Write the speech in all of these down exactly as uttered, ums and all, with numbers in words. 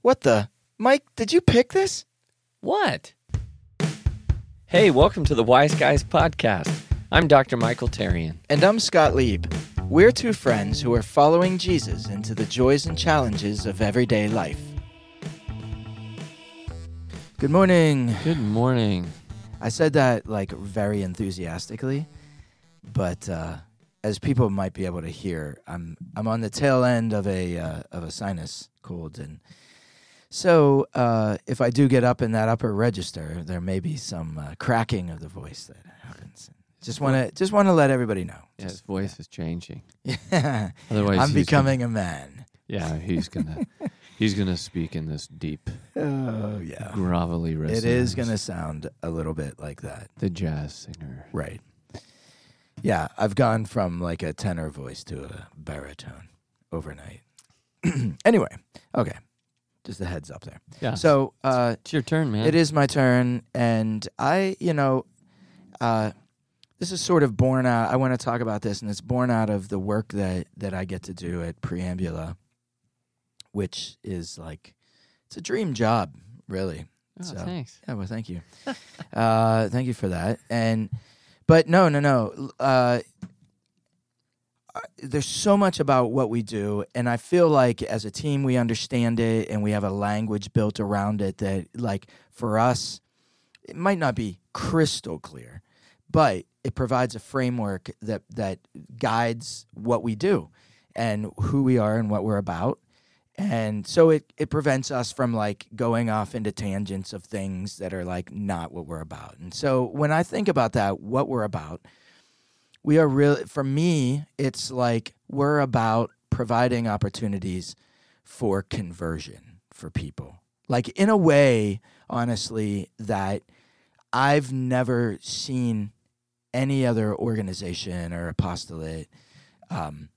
What the? Mike, did you pick this? What? Hey, welcome to the Wise Guys Podcast. I'm Doctor Michael Tarian. And I'm Scott Lieb. We're two friends who are following Jesus into the joys and challenges of everyday life. Good morning. Good morning. I said that, like, very enthusiastically, but uh, as people might be able to hear, I'm I'm on the tail end of a uh, of a sinus cold, and so uh, if I do get up in that upper register, there may be some uh, cracking of the voice that happens. Just want to just want to let everybody know. Yeah, just, his voice yeah. is changing. Yeah. Otherwise, I'm becoming gonna, a man. Yeah, he's gonna he's gonna speak in this deep, oh yeah, grovelly resonance. It is gonna sound a little bit like that. The jazz singer, right? Yeah, I've gone from like a tenor voice to a baritone overnight. Anyway, okay, just a heads up there. Yeah. So uh, it's your turn, man. It is my turn, and I, you know, uh. This is sort of born out, I want to talk about this, and it's born out of the work that, that I get to do at Preambula, which is like, it's a dream job, really. Oh, so, thanks. Yeah, well, thank you. uh, thank you for that. And But no, no, no. Uh, there's so much about what we do, and I feel like as a team we understand it, and we have a language built around it that, like, for us, it might not be crystal clear, but it provides a framework that, that guides what we do and who we are and what we're about. And so it, it prevents us from, like, going off into tangents of things that are, like, not what we're about. And so when I think about that, what we're about, we are really, for me, it's like we're about providing opportunities for conversion for people. Like, in a way, honestly, that I've never seen any other organization or apostolate um,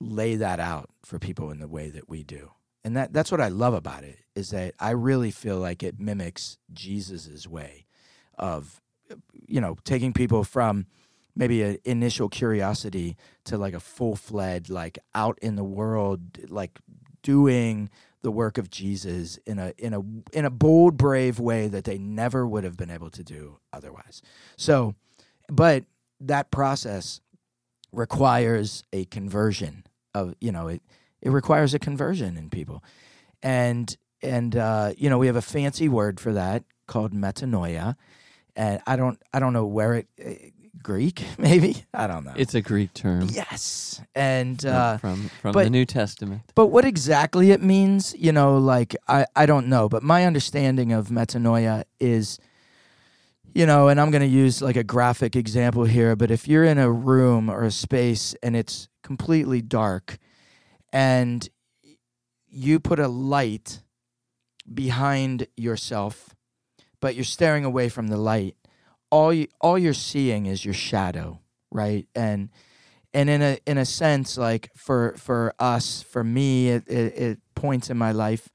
lay that out for people in the way that we do. And that that's what I love about it, is that I really feel like it mimics Jesus's way of, you know, taking people from maybe an initial curiosity to, like, a full-fledged, like, out in the world, like, doing the work of Jesus in a in a in a bold, brave way that they never would have been able to do otherwise. So, but that process requires a conversion of, you know, it, it requires a conversion in people. And, and uh, you know, we have a fancy word for that called metanoia. And I don't, I don't know where it, uh, Greek maybe? I don't know. It's a Greek term. Yes. And, uh, from, from but, the New Testament. But what exactly it means, you know, like, I, I don't know. But my understanding of metanoia is, you know, and I'm going to use, like, a graphic example here, but if you're in a room or a space and it's completely dark and you put a light behind yourself, but you're staring away from the light, all you, all you're seeing is your shadow, right? And and in a in a sense, like, for for us, for me, it, it, it points in my life,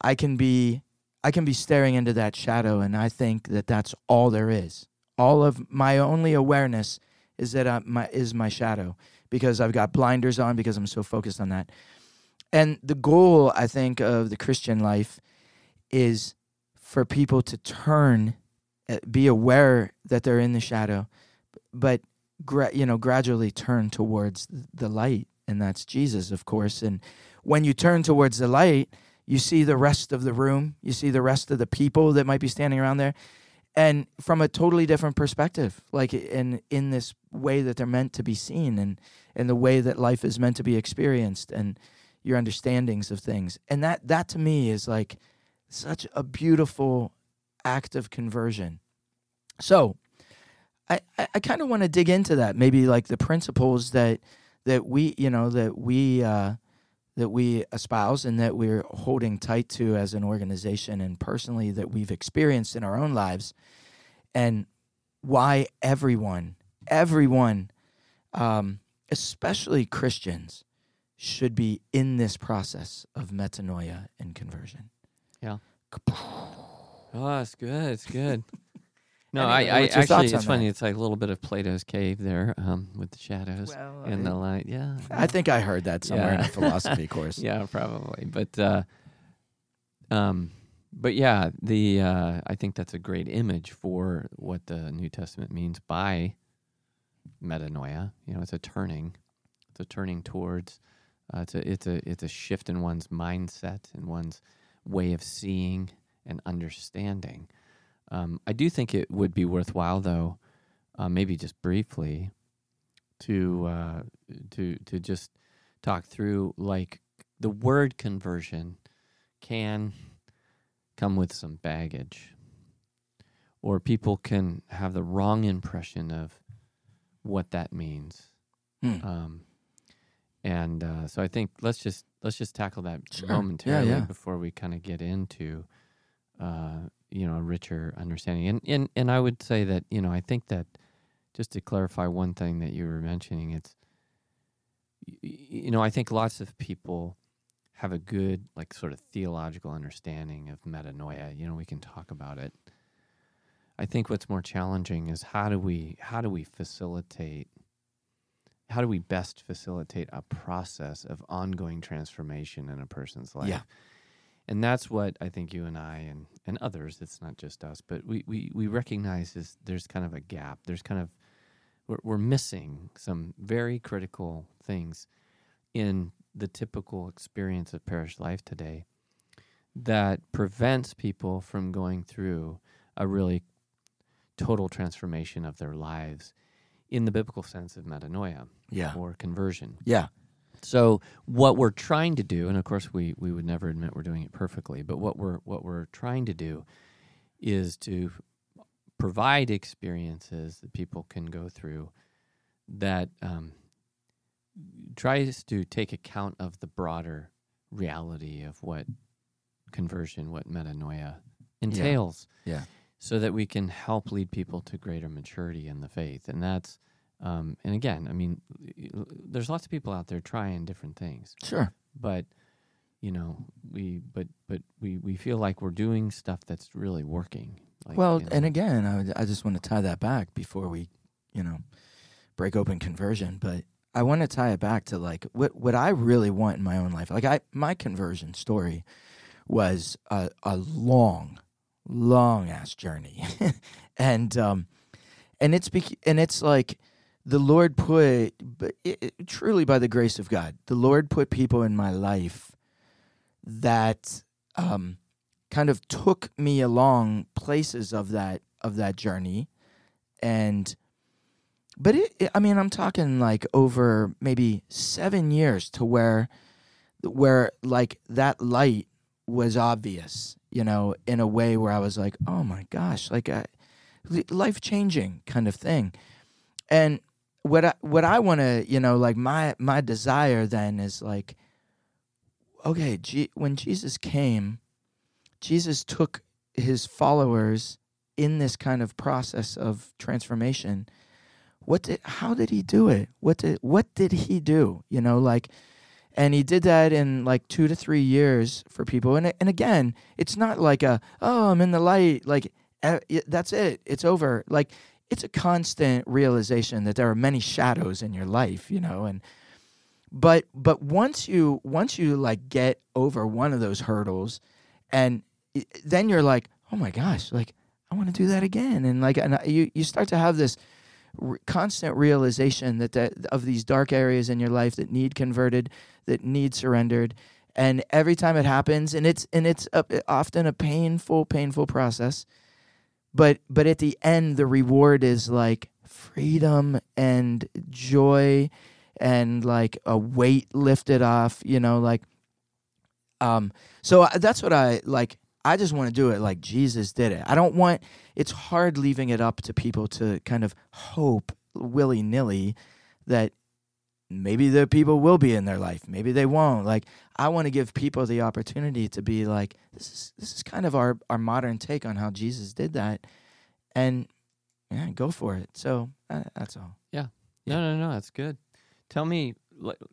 I can be I can be staring into that shadow, and I think that that's all there is. All of my only awareness is that I, my is my shadow, because I've got blinders on because I'm so focused on that. And the goal, I think, of the Christian life is for people to turn, be aware that they're in the shadow, but gra- you know gradually turn towards the light, and that's Jesus, of course. And when you turn towards the light, you see the rest of the room. You see the rest of the people that might be standing around there, and from a totally different perspective, like in in this way that they're meant to be seen, and and the way that life is meant to be experienced, and your understandings of things. And that that to me is, like, such a beautiful act of conversion. So I I, I kind of want to dig into that. Maybe, like, the principles that that we you know that we. Uh, that we espouse and that we're holding tight to as an organization, and personally that we've experienced in our own lives, and why everyone, everyone, um, especially Christians, should be in this process of metanoia and conversion. Yeah. Oh, it's good. It's good. No, anyway, I, I actually, it's funny. That? It's like a little bit of Plato's cave there, um, with the shadows well, and I, the light. Yeah, I think I heard that somewhere yeah. in a philosophy course. Yeah, probably. But uh, Um, but yeah, the uh, I think that's a great image for what the New Testament means by metanoia. You know, it's a turning, it's a turning towards. Uh, it's a it's a it's a shift in one's mindset and one's way of seeing and understanding. Um, I do think it would be worthwhile, though, uh, maybe just briefly, to uh, to to just talk through like the word conversion can come with some baggage, or people can have the wrong impression of what that means. Hmm. Um, And uh, so I think let's just let's just tackle that sure. momentarily yeah, yeah. before we kind of get into uh, you know a richer understanding. And, and and I would say that you know I think that just to clarify one thing that you were mentioning, it's you know I think lots of people have a good like sort of theological understanding of metanoia. You know we can talk about it. I think what's more challenging is how do we how do we facilitate. How do we best facilitate a process of ongoing transformation in a person's life? Yeah. And that's what I think you and I and, and others, it's not just us, but we we, we recognize is there's kind of a gap. There's kind of, we're, we're missing some very critical things in the typical experience of parish life today that prevents people from going through a really total transformation of their lives in the biblical sense of metanoia yeah. or conversion. Yeah. So what we're trying to do, and of course we we would never admit we're doing it perfectly, but what we're what we're trying to do is to provide experiences that people can go through that um, tries to take account of the broader reality of what conversion, what metanoia entails. Yeah. yeah. So that we can help lead people to greater maturity in the faith. And that's, um, and again, I mean, there's lots of people out there trying different things. Sure. But, you know, we, but, but we, we feel like we're doing stuff that's really working. Like, well, you know, and again, I, I just want to tie that back before we, you know, break open conversion, but I want to tie it back to like what, what I really want in my own life. Like I, my conversion story was a, a long long-ass journey. and um, and it's bec- and it's like the Lord put, it, it, truly by the grace of God, the Lord put people in my life that um, kind of took me along places of that of that journey. And, but it, it, I mean, I'm talking like over maybe seven years to where, where like that light was obvious, you know, in a way where I was like, oh my gosh, like a life-changing kind of thing. And what I, what I want to, you know, like my, my desire then is like, okay, G- when Jesus came, Jesus took his followers in this kind of process of transformation. What did, how did he do it? What did, what did he do? You know, like, and he did that in like two to three years for people. And and again, it's not like a, oh, I'm in the light. Like, that's it. It's over. Like, it's a constant realization that there are many shadows in your life, you know. And but but once you once you like get over one of those hurdles, and then you're like, oh my gosh, like I want to do that again. And like, and you you start to have this constant realization that the, of these dark areas in your life that need converted, that need surrendered, and every time it happens, and it's and it's a, often a painful, painful process, but but at the end, the reward is like freedom and joy, and like a weight lifted off, you know, like, um. So that's what I like. I just want to do it like Jesus did it. I don't want, it's hard leaving it up to people to kind of hope willy-nilly that maybe the people will be in their life. Maybe they won't. Like, I want to give people the opportunity to be like, this is this is kind of our, our modern take on how Jesus did that. And yeah, go for it. So uh, that's all. Yeah. No, yeah. no, no, that's good. Tell me,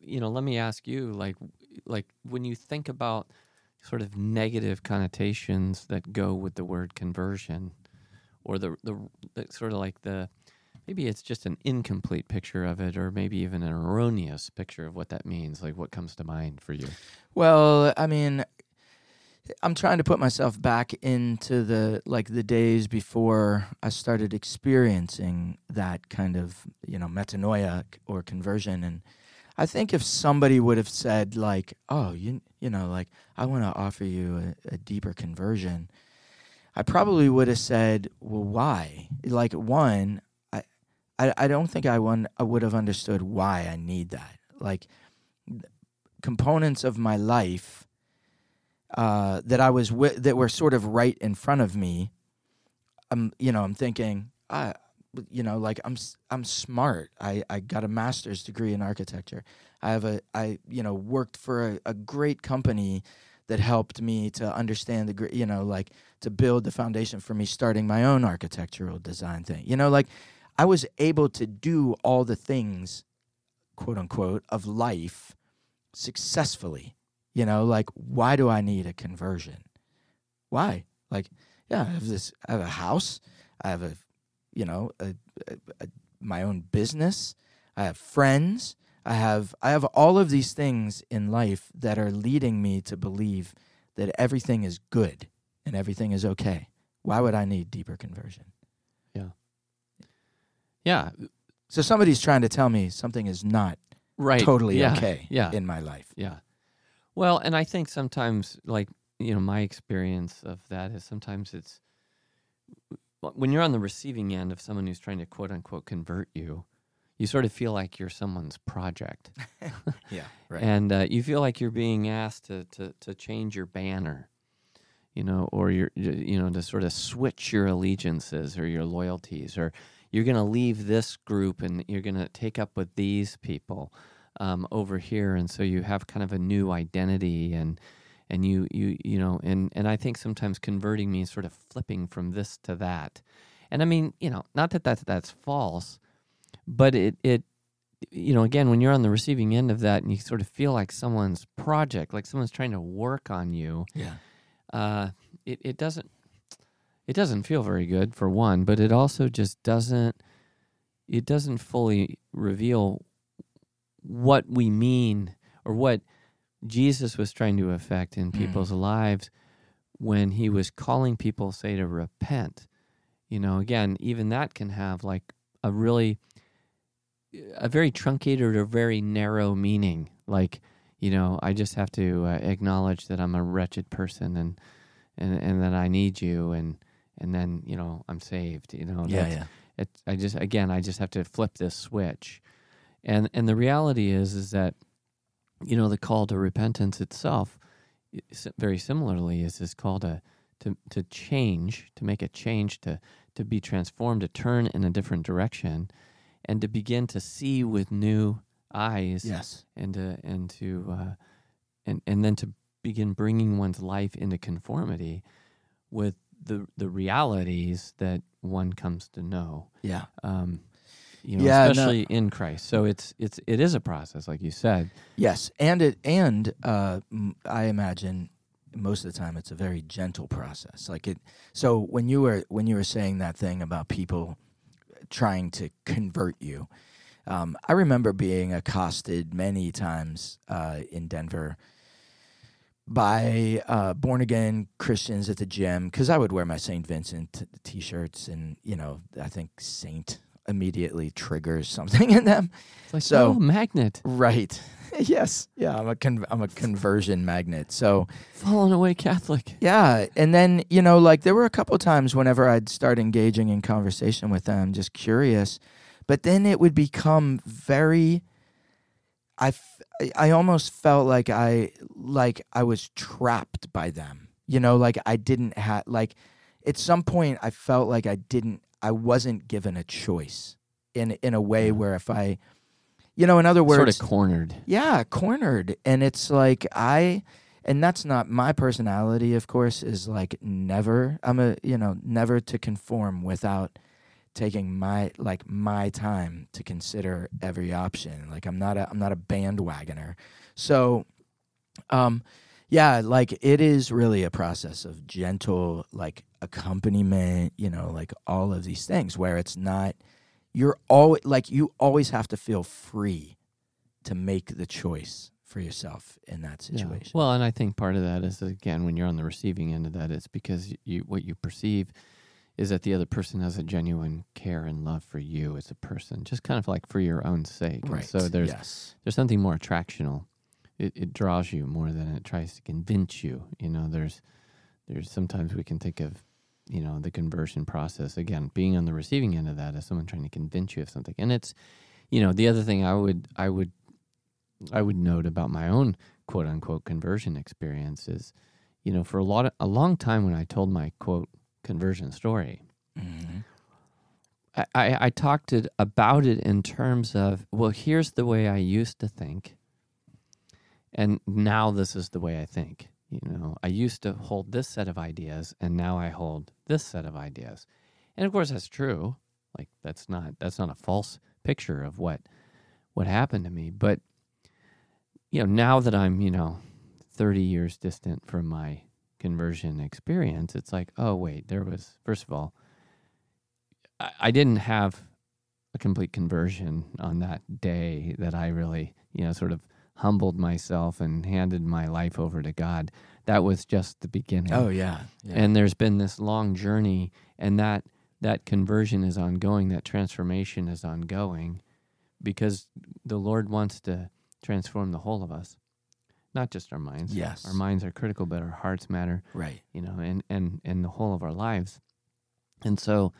you know, let me ask you, like, like when you think about sort of negative connotations that go with the word conversion, or the, the the sort of like the, maybe it's just an incomplete picture of it, or maybe even an erroneous picture of what that means. Like, what comes to mind for you? Well, I mean, I'm trying to put myself back into the like the days before I started experiencing that kind of, you know, metanoia or conversion. And I think if somebody would have said like, oh, you you know, like, I want to offer you a, a deeper conversion, I probably would have said, well, why? Like, one, I I, I don't think I, won, I would have understood why I need that. Like, components of my life Uh, that I was wi- that were sort of right in front of me. Um, you know, I'm thinking, I, you know, like I'm, I'm smart. I, I got a master's degree in architecture. I have a, I, you know, worked for a, a great company that helped me to understand the, you know, like to build the foundation for me starting my own architectural design thing. You know, like I was able to do all the things, quote unquote, of life successfully. You know, like, why do I need a conversion? Why? Like, yeah, I have this, I have a house, I have a, you know, a, a, a, my own business, I have friends, I have, I have all of these things in life that are leading me to believe that everything is good and everything is okay. Why would I need deeper conversion? Yeah. Yeah. So somebody's trying to tell me something is not right. totally yeah. okay yeah. in my life. Yeah. Well, and I think sometimes, like, you know, my experience of that is sometimes it's when you're on the receiving end of someone who's trying to quote unquote convert you, you sort of feel like you're someone's project. Yeah, right. And uh, you feel like you're being asked to, to to change your banner, you know, or your you know to sort of switch your allegiances or your loyalties, or you're going to leave this group and you're going to take up with these people. Um, over here, and so you have kind of a new identity, and and you you you know, and and I think sometimes converting means sort of flipping from this to that, and I mean, you know, not that that's, that's false, but it it you know, again, when you're on the receiving end of that, and you sort of feel like someone's project, like someone's trying to work on you, yeah, uh, it it doesn't it doesn't feel very good for one, but it also just doesn't it doesn't fully reveal what we mean or what Jesus was trying to affect in people's mm. lives when he was calling people, say, to repent. You know, again, even that can have like a really, a very truncated or very narrow meaning. Like, you know, I just have to uh, acknowledge that I'm a wretched person and, and, and that I need you and, and then, you know, I'm saved, you know. Yeah, yeah. It, I just, again, I just have to flip this switch. And and the reality is is that, you know, the call to repentance itself, very similarly, is this call to to to change, to make a change, to to be transformed, to turn in a different direction, and to begin to see with new eyes. Yes. And to and to uh, and and then to begin bringing one's life into conformity with the the realities that one comes to know. Yeah. Um, You know, yeah, especially no. in Christ. So it's it's it is a process, like you said. Yes, and it and uh, m- I imagine most of the time it's a very gentle process. Like it. So when you were when you were saying that thing about people trying to convert you, um, I remember being accosted many times uh, in Denver by uh, born again Christians at the gym, because I would wear my Saint Vincent t- t-shirts, and you know, I think Saint immediately triggers something in them. It's like, so, oh, magnet. Right. Yes. Yeah, I'm a con- I'm a conversion magnet. So fallen away Catholic. Yeah, and then, you know, like there were a couple times whenever I'd start engaging in conversation with them, just curious, but then it would become very I f- I almost felt like I like I was trapped by them. You know, like I didn't have like at some point I felt like I didn't I wasn't given a choice in in a way where if I, you know, in other words. Sort of cornered. Yeah, cornered. And it's like I, and that's not my personality, of course, is like never, I'm a, you know, never to conform without taking my, like my time to consider every option. Like I'm not a, I'm not a bandwagoner. So, um, yeah, like it is really a process of gentle, like, accompaniment, you know, like all of these things where it's not, you're always like, you always have to feel free to make the choice for yourself in that situation. Yeah. Well, and I think part of that is, again, when you're on the receiving end of that, it's because you, what you perceive is that the other person has a genuine care and love for you as a person, just kind of like for your own sake. Right. And so there's yes. there's something more attractional. It, it draws you more than it tries to convince you. You know, there's there's sometimes we can think of, you know, the conversion process, again, being on the receiving end of that as someone trying to convince you of something. And it's, you know, the other thing I would I would I would note about my own quote unquote conversion experience is, you know, for a lot of, a long time when I told my quote conversion story. Mm-hmm. I, I, I talked it, about it in terms of, well, here's the way I used to think, and now this is the way I think. You know, I used to hold this set of ideas, and now I hold this set of ideas. And of course, that's true. Like that's not that's not a false picture of what what happened to me. But you know, now that I'm you know thirty years distant from my conversion experience, it's like, oh, wait, there was, first of all, I, I didn't have a complete conversion on that day that I really, you know, sort of humbled myself and handed my life over to God. That was just the beginning. Oh, yeah. yeah. And there's been this long journey, and that that conversion is ongoing, that transformation is ongoing, because the Lord wants to transform the whole of us. Not just our minds. Yes. Our minds are critical, but our hearts matter. Right. You know, and, and, and the whole of our lives. And so,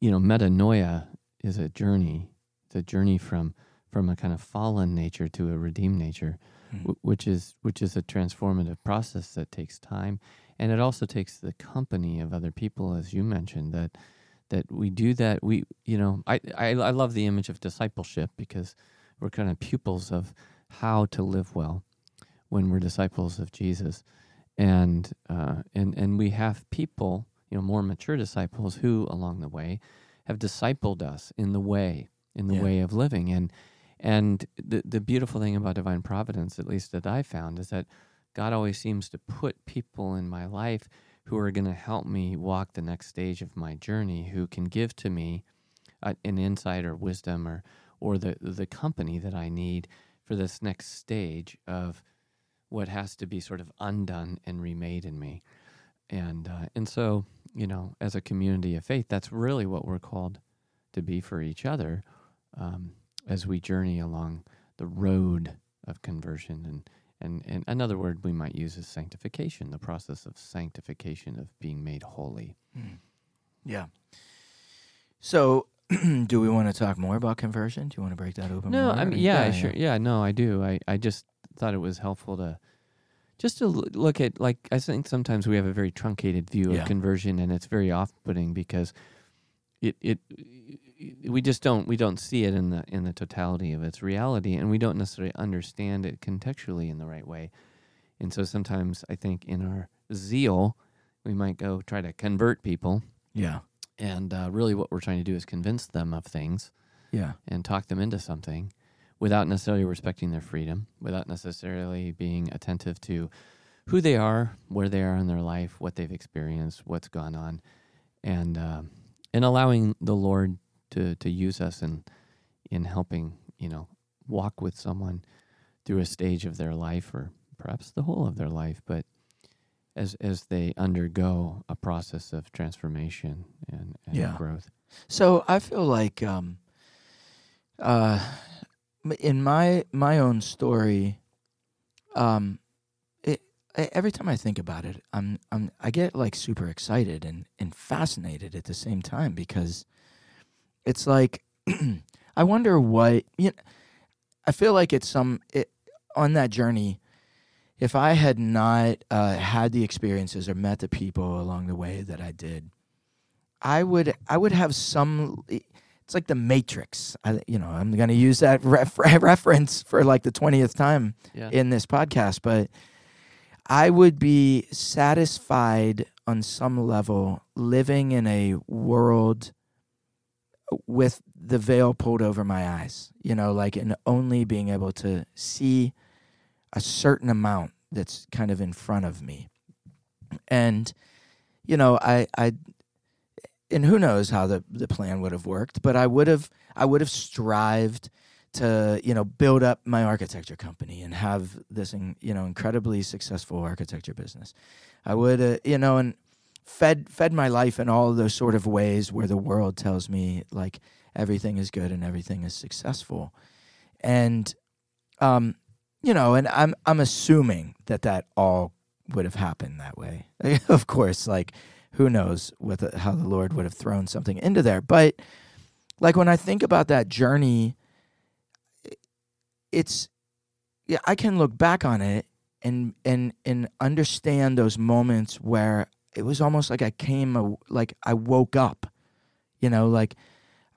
you know, metanoia is a journey. It's a journey from from a kind of fallen nature to a redeemed nature, mm. w- which is which is a transformative process that takes time. And it also takes the company of other people, as you mentioned, that that we do that. We, you know, I I, I love the image of discipleship, because we're kind of pupils of how to live well when we're disciples of Jesus, and uh, and and we have people, you know, more mature disciples who, along the way, have discipled us in the way, in the yeah. way of living. And and the the beautiful thing about divine providence, at least that I found, is that God always seems to put people in my life who are going to help me walk the next stage of my journey, who can give to me uh, an insight or wisdom or or the the company that I need for this next stage of what has to be sort of undone and remade in me. And uh, and so, you know, as a community of faith, that's really what we're called to be for each other um, as we journey along the road of conversion. And, and, and another word we might use is sanctification, the process of sanctification, of being made holy. Mm. Yeah. So do we want to talk more about conversion? Do you want to break that open no, more? No, I mean, yeah, yeah, sure. Yeah, no, I do. I, I just... thought it was helpful to just to look at, like, I think sometimes we have a very truncated view yeah. of conversion, and it's very off-putting because it, it it we just don't we don't see it in the in the totality of its reality, and we don't necessarily understand it contextually in the right way. And so sometimes I think in our zeal we might go try to convert people, yeah, and uh, really what we're trying to do is convince them of things, yeah, and talk them into something, without necessarily respecting their freedom, without necessarily being attentive to who they are, where they are in their life, what they've experienced, what's gone on, and uh, and allowing the Lord to to use us in in helping, you know, walk with someone through a stage of their life, or perhaps the whole of their life, but as as they undergo a process of transformation and, and yeah. growth. So I feel like um, uh. in my my own story, um, it, every time I think about it, I'm I'm I get like super excited and, and fascinated at the same time, because it's like I wonder what you know, I feel like it's some it, on that journey. If I had not uh, had the experiences or met the people along the way that I did, I would I would have some. It's like the Matrix. I, you know, I'm going to use that ref- reference for like the twentieth time yeah. in this podcast, but I would be satisfied on some level living in a world with the veil pulled over my eyes, you know, like, and only being able to see a certain amount that's kind of in front of me. And, you know, I... I And who knows how the, the plan would have worked, but I would have I would have strived to, you know, build up my architecture company and have this, you know, incredibly successful architecture business. I would, uh, you know, and fed fed my life in all those sort of ways where the world tells me, like, everything is good and everything is successful. And, um, you know, and I'm I'm assuming that that all would have happened that way. Of course, like, who knows with the, how the Lord would have thrown something into there. But, like, when I think about that journey, it's, yeah, I can look back on it and and and understand those moments where it was almost like I came, like I woke up, you know, like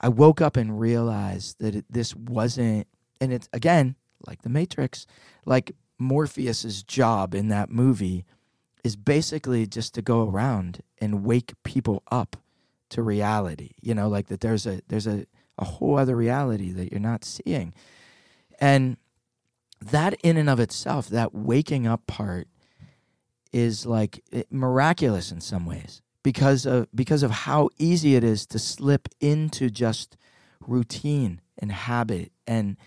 I woke up and realized that it, this wasn't, and it's, again, like the Matrix, like Morpheus's job in that movie is basically just to go around and wake people up to reality, you know, like that there's a there's a, a whole other reality that you're not seeing. And that in and of itself, that waking up part is like miraculous in some ways because of because of how easy it is to slip into just routine and habit and,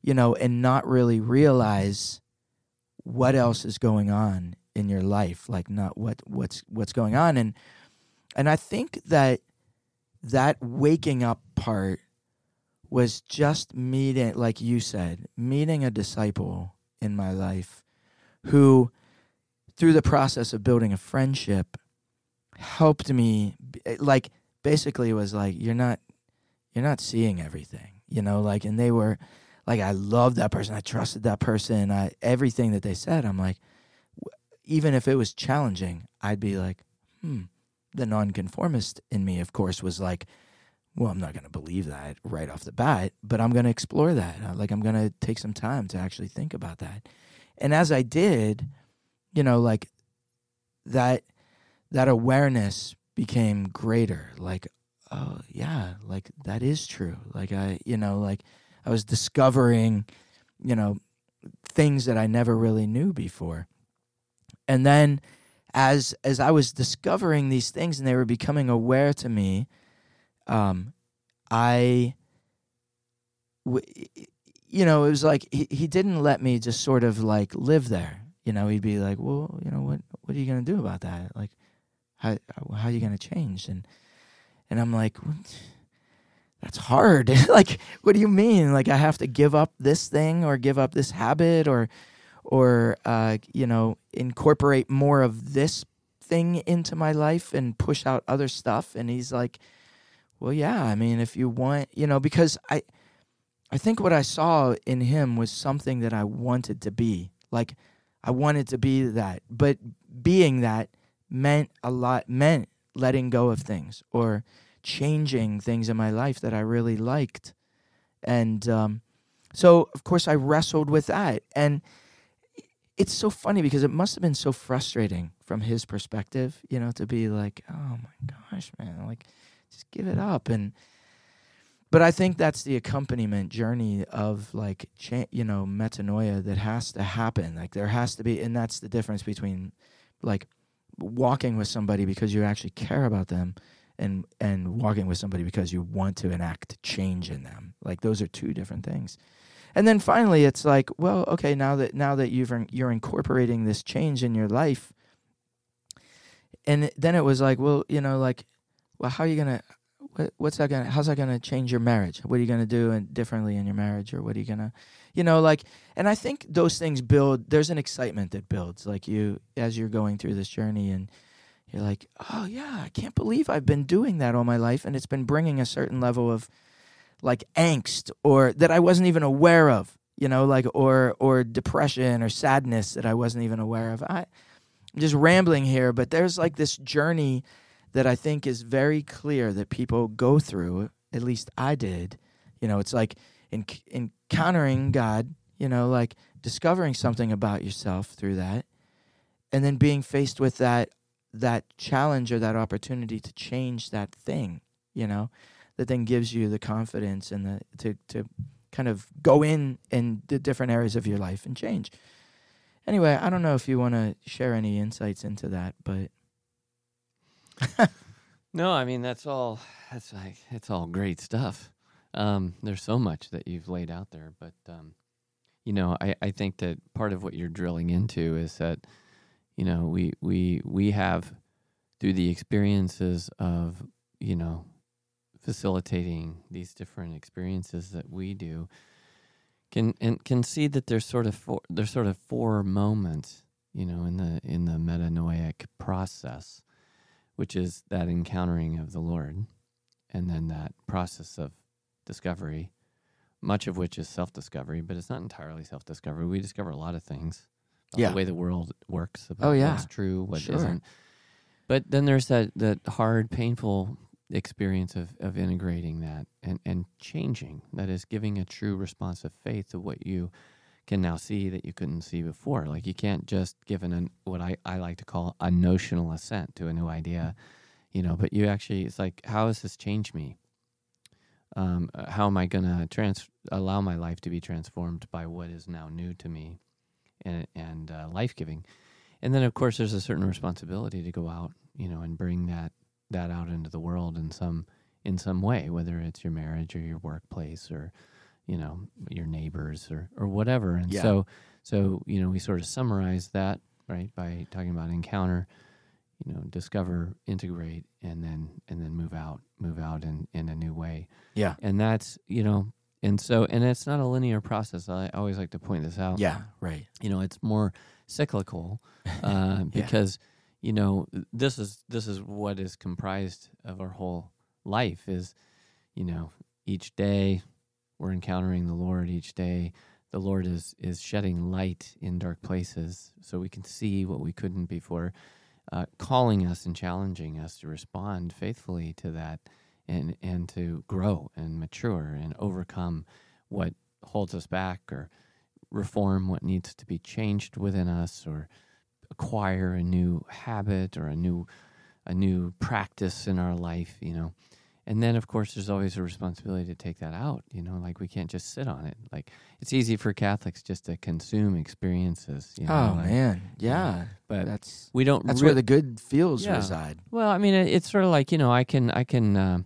you know, and not really realize what else is going on in your life, like not what what's what's going on. And and I think that that waking up part was just meeting, like you said, meeting a disciple in my life who, through the process of building a friendship, helped me, like, basically was like, you're not, you're not seeing everything, you know, like, and they were, like, I loved that person, I trusted that person, I, everything that they said, I'm like, even if it was challenging, I'd be like, hmm, the nonconformist in me, of course, was like, well, I'm not going to believe that right off the bat, but I'm going to explore that. Like, I'm going to take some time to actually think about that. And as I did, you know, like that, that awareness became greater. Like, oh yeah, like that is true. Like I, you know, like I was discovering, you know, things that I never really knew before. And then as, as I was discovering these things and they were becoming aware to me, Um, I, w- you know, it was like, he, he didn't let me just sort of like live there, you know, he'd be like, well, you know, what, what are you going to do about that? Like, how, how are you going to change? And, and I'm like, that's hard. Like, what do you mean? Like, I have to give up this thing or give up this habit or, or, uh, you know, incorporate more of this thing into my life and push out other stuff. And he's like, well, yeah, I mean, if you want, you know, because I I think what I saw in him was something that I wanted to be. Like, I wanted to be that. But being that meant a lot, meant letting go of things or changing things in my life that I really liked. And um, so, of course, I wrestled with that. And it's so funny because it must have been so frustrating from his perspective, you know, to be like, oh, my gosh, man, like, just give it up. And but I think that's the accompaniment journey of, like, cha- you know, metanoia that has to happen. Like, there has to be, and that's the difference between, like, walking with somebody because you actually care about them and and walking with somebody because you want to enact change in them. Like, those are two different things. And then finally, it's like, well, okay, now that now that you've you're incorporating this change in your life, and then it was like, well, you know, like, well, how are you gonna? What, what's that gonna? How's that gonna change your marriage? What are you gonna do in, differently in your marriage, or what are you gonna, you know, like? And I think those things build. There's an excitement that builds, like you as you're going through this journey, and you're like, oh yeah, I can't believe I've been doing that all my life, and it's been bringing a certain level of, like, angst, or that I wasn't even aware of, you know, like, or or depression or sadness that I wasn't even aware of. I, I'm just rambling here, but there's like this journey that I think is very clear that people go through, at least I did. You know, it's like enc- encountering God, you know, like discovering something about yourself through that, and then being faced with that that challenge or that opportunity to change that thing, you know, that then gives you the confidence and the to, to kind of go in in the different areas of your life and change. Anyway, I don't know if you want to share any insights into that, but... No, I mean, that's all, that's like, it's all great stuff. Um, there's so much that you've laid out there, but um, you know, I, I think that part of what you're drilling into is that, you know, we we we have through the experiences of, you know, facilitating these different experiences that we do, can and can see that there's sort of four, there's sort of four moments, you know, in the in the metanoic process, which is that encountering of the Lord, and then that process of discovery, much of which is self-discovery, but it's not entirely self-discovery. We discover a lot of things about yeah. the way the world works, about oh, yeah. what's true, what sure. isn't. But then there's that that hard, painful experience of, of integrating that and, and changing, that is giving a true response of faith to what you can now see that you couldn't see before. Like you can't just give an, an what I, I like to call a notional assent to a new idea, you know, but you actually, it's like, how has this changed me? Um, how am I going to trans- allow my life to be transformed by what is now new to me and, and uh, life-giving? And then, of course, there's a certain responsibility to go out, you know, and bring that that out into the world in some in some way, whether it's your marriage or your workplace or, you know, your neighbors or, or whatever. And yeah. so, so, you know, we sort of summarize that, right, by talking about encounter, you know, discover, integrate, and then and then move out, move out in, in a new way. Yeah. And that's, you know, and so, and it's not a linear process. I always like to point this out. Yeah, right. You know, it's more cyclical uh, because, yeah. you know, this is this is what is comprised of our whole life is, you know, each day we're encountering the Lord. Each day the Lord is, is shedding light in dark places so we can see what we couldn't before. Uh, calling us and challenging us to respond faithfully to that and and to grow and mature and overcome what holds us back or reform what needs to be changed within us or acquire a new habit or a new a new practice in our life, you know. And then, of course, there's always a responsibility to take that out, you know, like we can't just sit on it. Like it's easy for Catholics just to consume experiences. You know, oh, like, man. Yeah. You know, but that's, we don't that's re- where the good feels yeah. reside. Well, I mean, it, it's sort of like, you know, I can, I can, uh,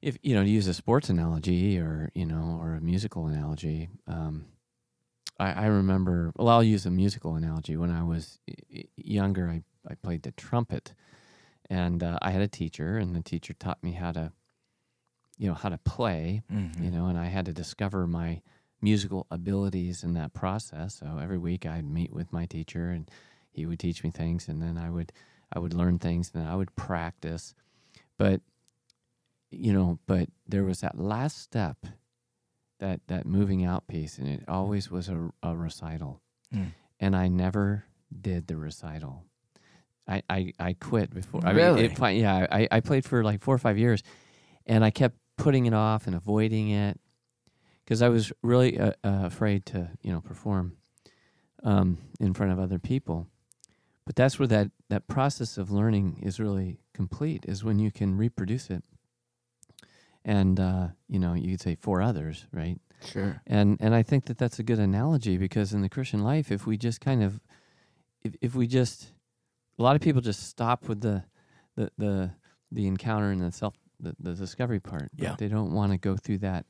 if, you know, to use a sports analogy or, you know, or a musical analogy. Um, I, I remember, well, I'll use a musical analogy. When I was younger, I, I played the trumpet. And uh, I had a teacher, and the teacher taught me how to, you know, how to play, mm-hmm. you know, and I had to discover my musical abilities in that process. So every week I'd meet with my teacher, and he would teach me things, and then I would, I would learn things, and then I would practice. But, you know, but there was that last step, that that moving out piece, and it always was a, a recital, mm. and I never did the recital. I, I, I quit before. I really? Mean, it, yeah, I, I played for like four or five years, and I kept putting it off and avoiding it because I was really uh, uh, afraid to, you know, perform um, in front of other people. But that's where that, that process of learning is really complete, is when you can reproduce it, and uh, you know, you could say for others, right? Sure. And and I think that that's a good analogy because in the Christian life, if we just kind of, if if we just a lot of people just stop with the, the the the encounter and the self the, the discovery part. Yeah. But they don't want to go through that.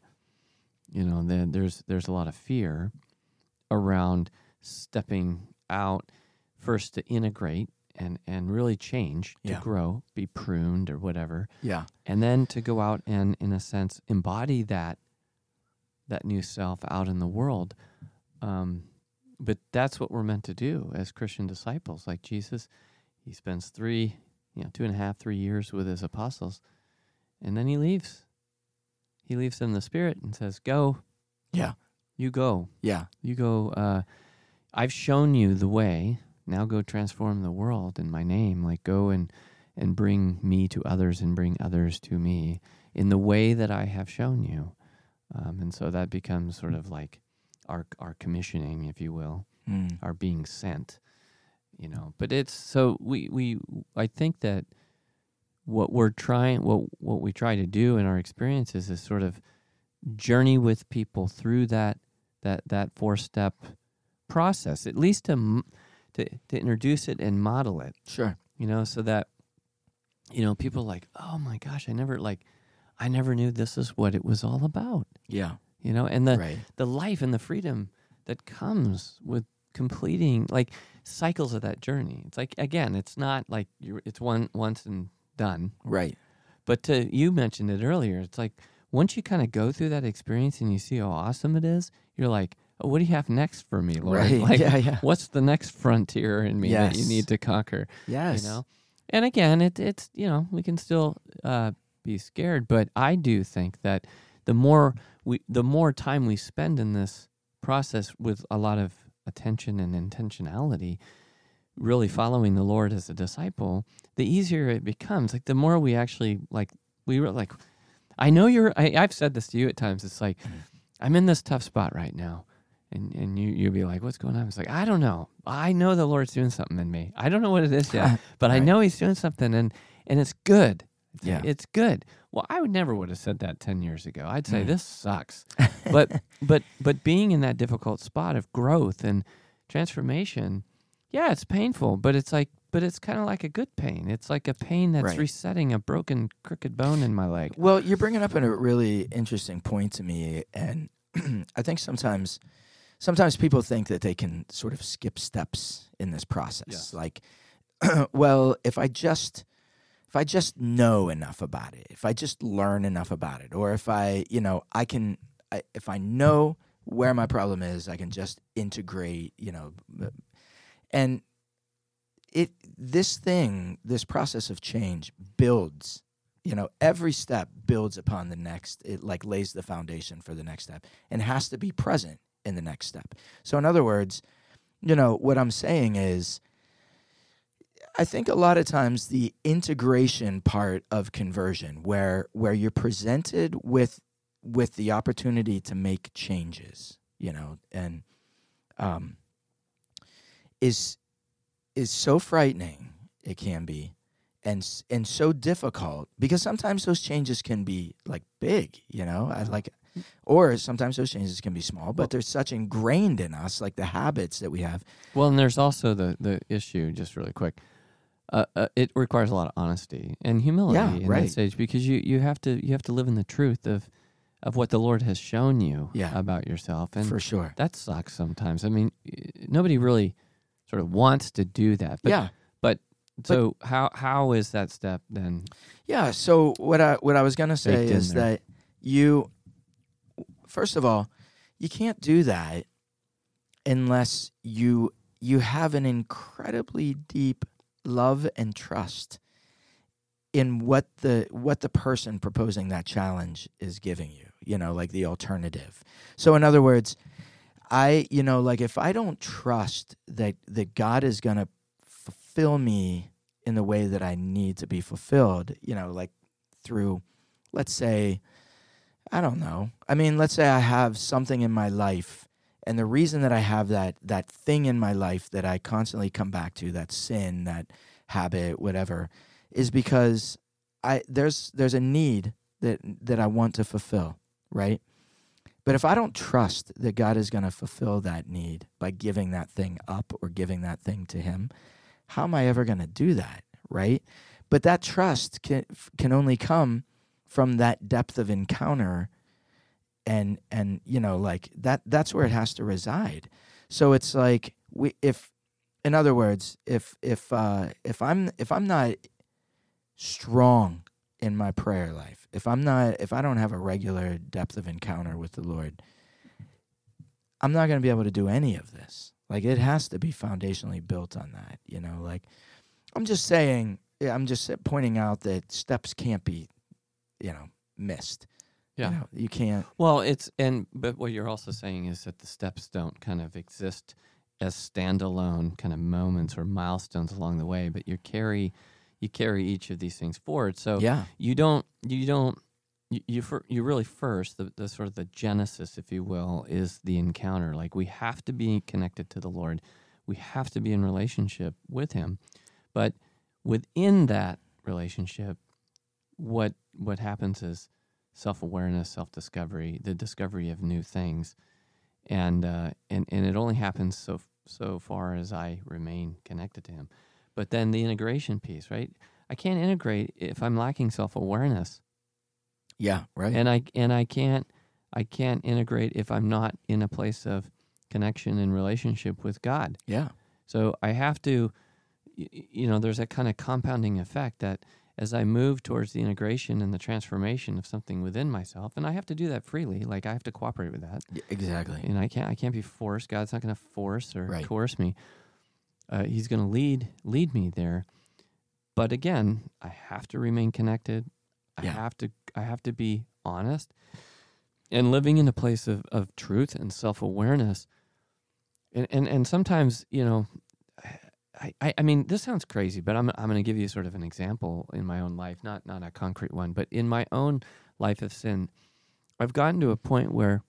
You know, the, there's there's a lot of fear around stepping out first to integrate and, and really change to yeah. grow, be pruned or whatever. Yeah, and then to go out and in a sense embody that that new self out in the world. Um, but that's what we're meant to do as Christian disciples, like Jesus. He spends three, you know, two and a half, three years with his apostles, and then he leaves. He leaves them the Spirit and says, "Go, yeah, you go, yeah, you go. Uh, I've shown you the way. Now go transform the world in my name. Like go and and bring me to others and bring others to me in the way that I have shown you." Um, and so that becomes sort of like our our commissioning, if you will, mm. our being sent. You know, but it's so we, we I think that what we're trying what what we try to do in our experiences is sort of journey with people through that that that four step process, at least to to to introduce it and model it. Sure. You know, so that you know people are like, "Oh my gosh, I never like I never knew this is what it was all about. Yeah. You know, and the right. the life and the freedom that comes with completing, like, cycles of that journey. It's like, again, it's not like you're, it's one once and done. Right. But to, you mentioned it earlier, it's like once you kind of go through that experience and you see how awesome it is, you're like, oh, what do you have next for me, Lord? Right. Like, yeah, yeah. What's the next frontier in me yes. that you need to conquer? Yes. You know? And again, it, it's, you know, we can still uh, be scared, but I do think that the more we, the more time we spend in this process with a lot of attention and intentionality, really following the Lord as a disciple, the easier it becomes. Like the more we actually, like, we were like, I know you're, I, I've said this to you at times, it's like, I'm in this tough spot right now. And and you, you'd be like, what's going on? It's like, I don't know. I know the Lord's doing something in me. I don't know what it is yet, but right. I know he's doing something, and and it's good. It's, yeah. it's good. Well, I would never would have said that ten years ago. I'd say mm. this sucks. But but but being in that difficult spot of growth and transformation, yeah, it's painful, but it's like, but it's kind of like a good pain. It's like a pain that's right. resetting a broken, crooked bone in my leg. Well, you're bringing up a really interesting point to me, and I think sometimes... Sometimes people think that they can sort of skip steps in this process. Yeah. Like, well, if I just if I just know enough about it, if I just learn enough about it, or if I, you know, I can, I, if I know where my problem is, I can just integrate, you know, and it this thing, this process of change builds. You know, every step builds upon the next. It like lays the foundation for the next step, and has to be present in the next step. So in other words, you know, what I'm saying is, I think a lot of times the integration part of conversion, where where you're presented with with the opportunity to make changes, you know, and um, is is so frightening, it can be, and and so difficult, because sometimes those changes can be like big, you know, I like. Or sometimes those changes can be small, but they're such ingrained in us, like the habits that we have. Well, and there's also the, the issue, just really quick, uh, uh, it requires a lot of honesty and humility yeah, in right. that stage, because you, you have to you have to live in the truth of of what the Lord has shown you yeah, about yourself. And for sure. That sucks sometimes. I mean, nobody really sort of wants to do that. But, yeah. But so but, how how is that step then? Yeah, so what I, what I was going to say is that you... First of all, you can't do that unless you you have an incredibly deep love and trust in what the what the person proposing that challenge is giving you, you know, like the alternative. So in other words, I, you know, like if I don't trust that, that God is going to fulfill me in the way that I need to be fulfilled, you know, like through, let's say, I don't know. I mean, let's say I have something in my life, and the reason that I have that that thing in my life that I constantly come back to, that sin, that habit, whatever, is because I there's there's a need that that I want to fulfill, right? But if I don't trust that God is going to fulfill that need by giving that thing up or giving that thing to him, how am I ever going to do that, right? But that trust can can only come from that depth of encounter, and and you know, like that that's where it has to reside. So it's like, we if in other words, if if uh if I'm if I'm not strong in my prayer life, if I'm not if I don't have a regular depth of encounter with the Lord, I'm not going to be able to do any of this. Like, it has to be foundationally built on that, you know, like I'm just saying I'm just pointing out that steps can't be, you know, missed. Yeah. You know, you can't. Well, it's, and, but what you're also saying is that the steps don't kind of exist as standalone kind of moments or milestones along the way, but you carry, you carry each of these things forward. So yeah. you don't, you don't, you, you, for, you really first, the, the sort of the genesis, if you will, is the encounter. Like, we have to be connected to the Lord. We have to be in relationship with him. But within that relationship, what what happens is self-awareness, self-discovery, the discovery of new things, and uh, and and it only happens so so far as I remain connected to him. But then the integration piece, right? I can't integrate if I'm lacking self-awareness. Yeah, right. And I and I can't I can't integrate if I'm not in a place of connection and relationship with God. Yeah. So I have to, you know, there's that kind of compounding effect that as I move towards the integration and the transformation of something within myself, and I have to do that freely, like I have to cooperate with that. Yeah, exactly. And I can't I can't be forced. God's not going to force or right. coerce me. Uh, he's going to lead lead me there. But again, I have to remain connected. I yeah. have to I have to be honest. And living in a place of, of truth and self-awareness. And, and and sometimes, you know, I, I, I mean, this sounds crazy, but I'm I'm going to give you sort of an example in my own life, not not a concrete one, but in my own life of sin, I've gotten to a point where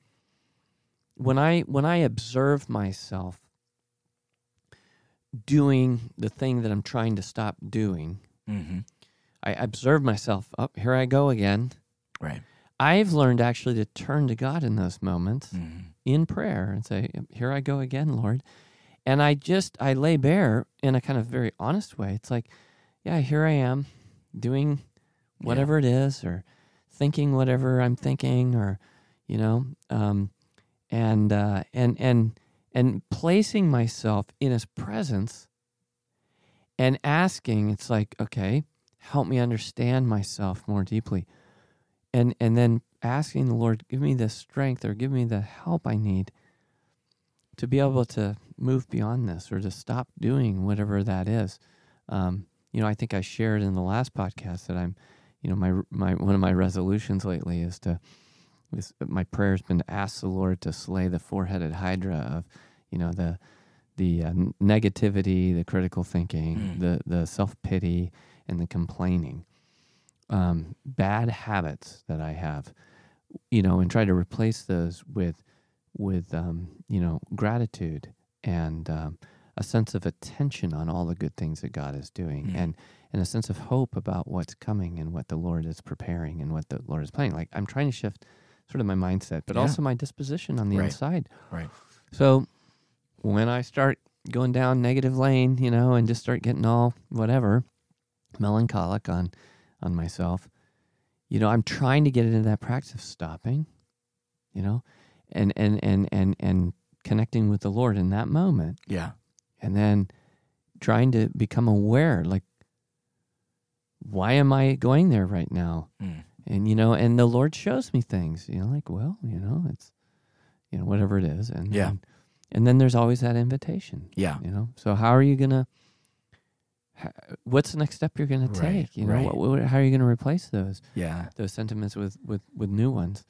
when I when I observe myself doing the thing that I'm trying to stop doing, mm-hmm. I observe myself, oh, here I go again. Right. I've learned actually to turn to God in those moments mm-hmm. in prayer and say, here I go again, Lord. And I just, I lay bare in a kind of very honest way. It's like, yeah, here I am doing whatever yeah. it is or thinking whatever I'm thinking or, you know, um, and, uh, and, and, and placing myself in his presence and asking, it's like, okay, help me understand myself more deeply. And and then asking the Lord, give me the strength or give me the help I need to be able to move beyond this or to stop doing whatever that is. Um, you know, I think I shared in the last podcast that I'm, you know, my my one of my resolutions lately is to, is my prayer has been to ask the Lord to slay the four-headed hydra of, you know, the the uh, negativity, the critical thinking, mm. the the self-pity, and the complaining. Um, bad habits that I have, you know, and try to replace those with, with um, you know, gratitude and um, a sense of attention on all the good things that God is doing, mm. and and a sense of hope about what's coming and what the Lord is preparing and what the Lord is planning. Like I'm trying to shift sort of my mindset, but yeah. also my disposition on the right. inside. Right. So when I start going down negative lane, you know, and just start getting all whatever melancholic on. on myself, you know, I'm trying to get into that practice of stopping, you know, and, and, and, and, and connecting with the Lord in that moment. Yeah. And then trying to become aware, like, why am I going there right now? Mm. And, you know, and the Lord shows me things, you know, like, well, you know, it's, you know, whatever it is. And yeah. then, and then there's always that invitation. Yeah. You know, so how are you going to, what's the next step you're going to take? Right, you know, right. what, what, how are you going to replace those? Yeah, those sentiments with, with, with new ones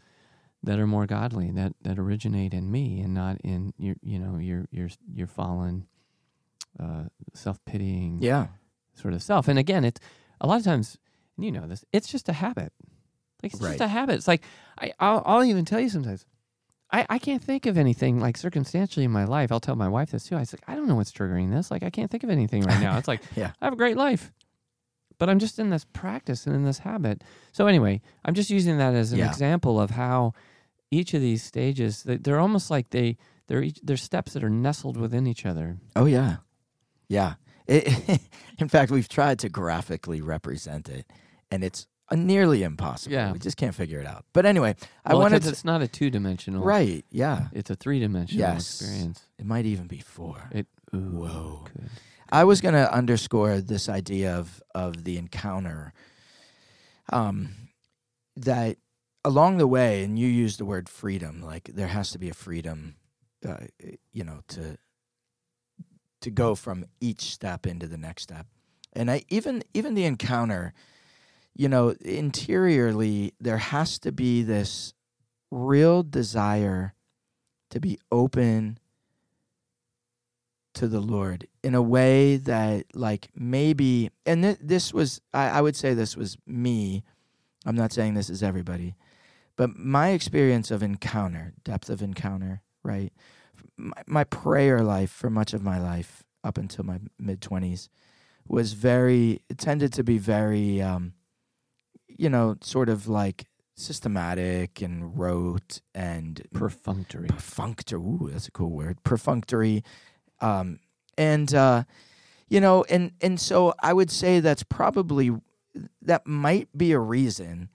that are more godly, that, that originate in me and not in your, you know, your your your fallen, uh, self-pitying, yeah. sort of self. And again, it's a lot of times, you know this, it's just a habit. Like it's right. just a habit. It's like I I'll, I'll even tell you sometimes, I, I can't think of anything like circumstantially in my life. I'll tell my wife this too. I was like, I don't know what's triggering this. Like, I can't think of anything right now. It's like, yeah. I have a great life, but I'm just in this practice and in this habit. So anyway, I'm just using that as an yeah. example of how each of these stages, they're almost like they, they're, each, they're steps that are nestled within each other. Oh yeah. Yeah. It, in fact, we've tried to graphically represent it and it's nearly impossible. Yeah. We just can't figure it out. But anyway, I well, wanted to... it's not a two-dimensional. Right, yeah. It's a three-dimensional yes. experience. It might even be four. It, ooh, Whoa. Could, could. I was going to underscore this idea of, of the encounter um, that along the way, and you used the word freedom, like there has to be a freedom, uh, you know, to to go from each step into the next step. And I even even the encounter... You know, interiorly, there has to be this real desire to be open to the Lord in a way that, like, maybe, and th- this was, I, I would say this was me. I'm not saying this is everybody, but my experience of encounter, depth of encounter, right? My, my prayer life for much of my life up until my mid-twenties was very, it tended to be very, um, you know, sort of like systematic and rote and... Perfunctory. Perfunctory. Ooh, that's a cool word. Perfunctory. Um, and, uh, you know, and, and so I would say that's probably, that might be a reason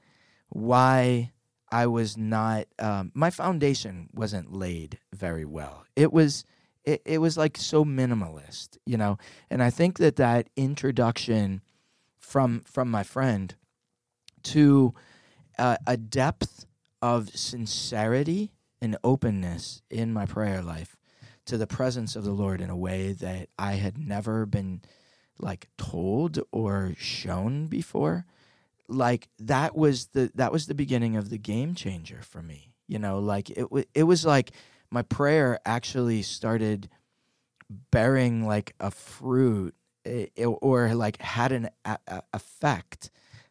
why I was not, um, my foundation wasn't laid very well. It was, it, it was like so minimalist, you know? And I think that that introduction from, from my friend to uh, a depth of sincerity and openness in my prayer life to the presence of the Lord in a way that I had never been like told or shown before. Like that was the that was the beginning of the game changer for me. You know, like it w- it was like my prayer actually started bearing like a fruit it, it, or like had an a- a effect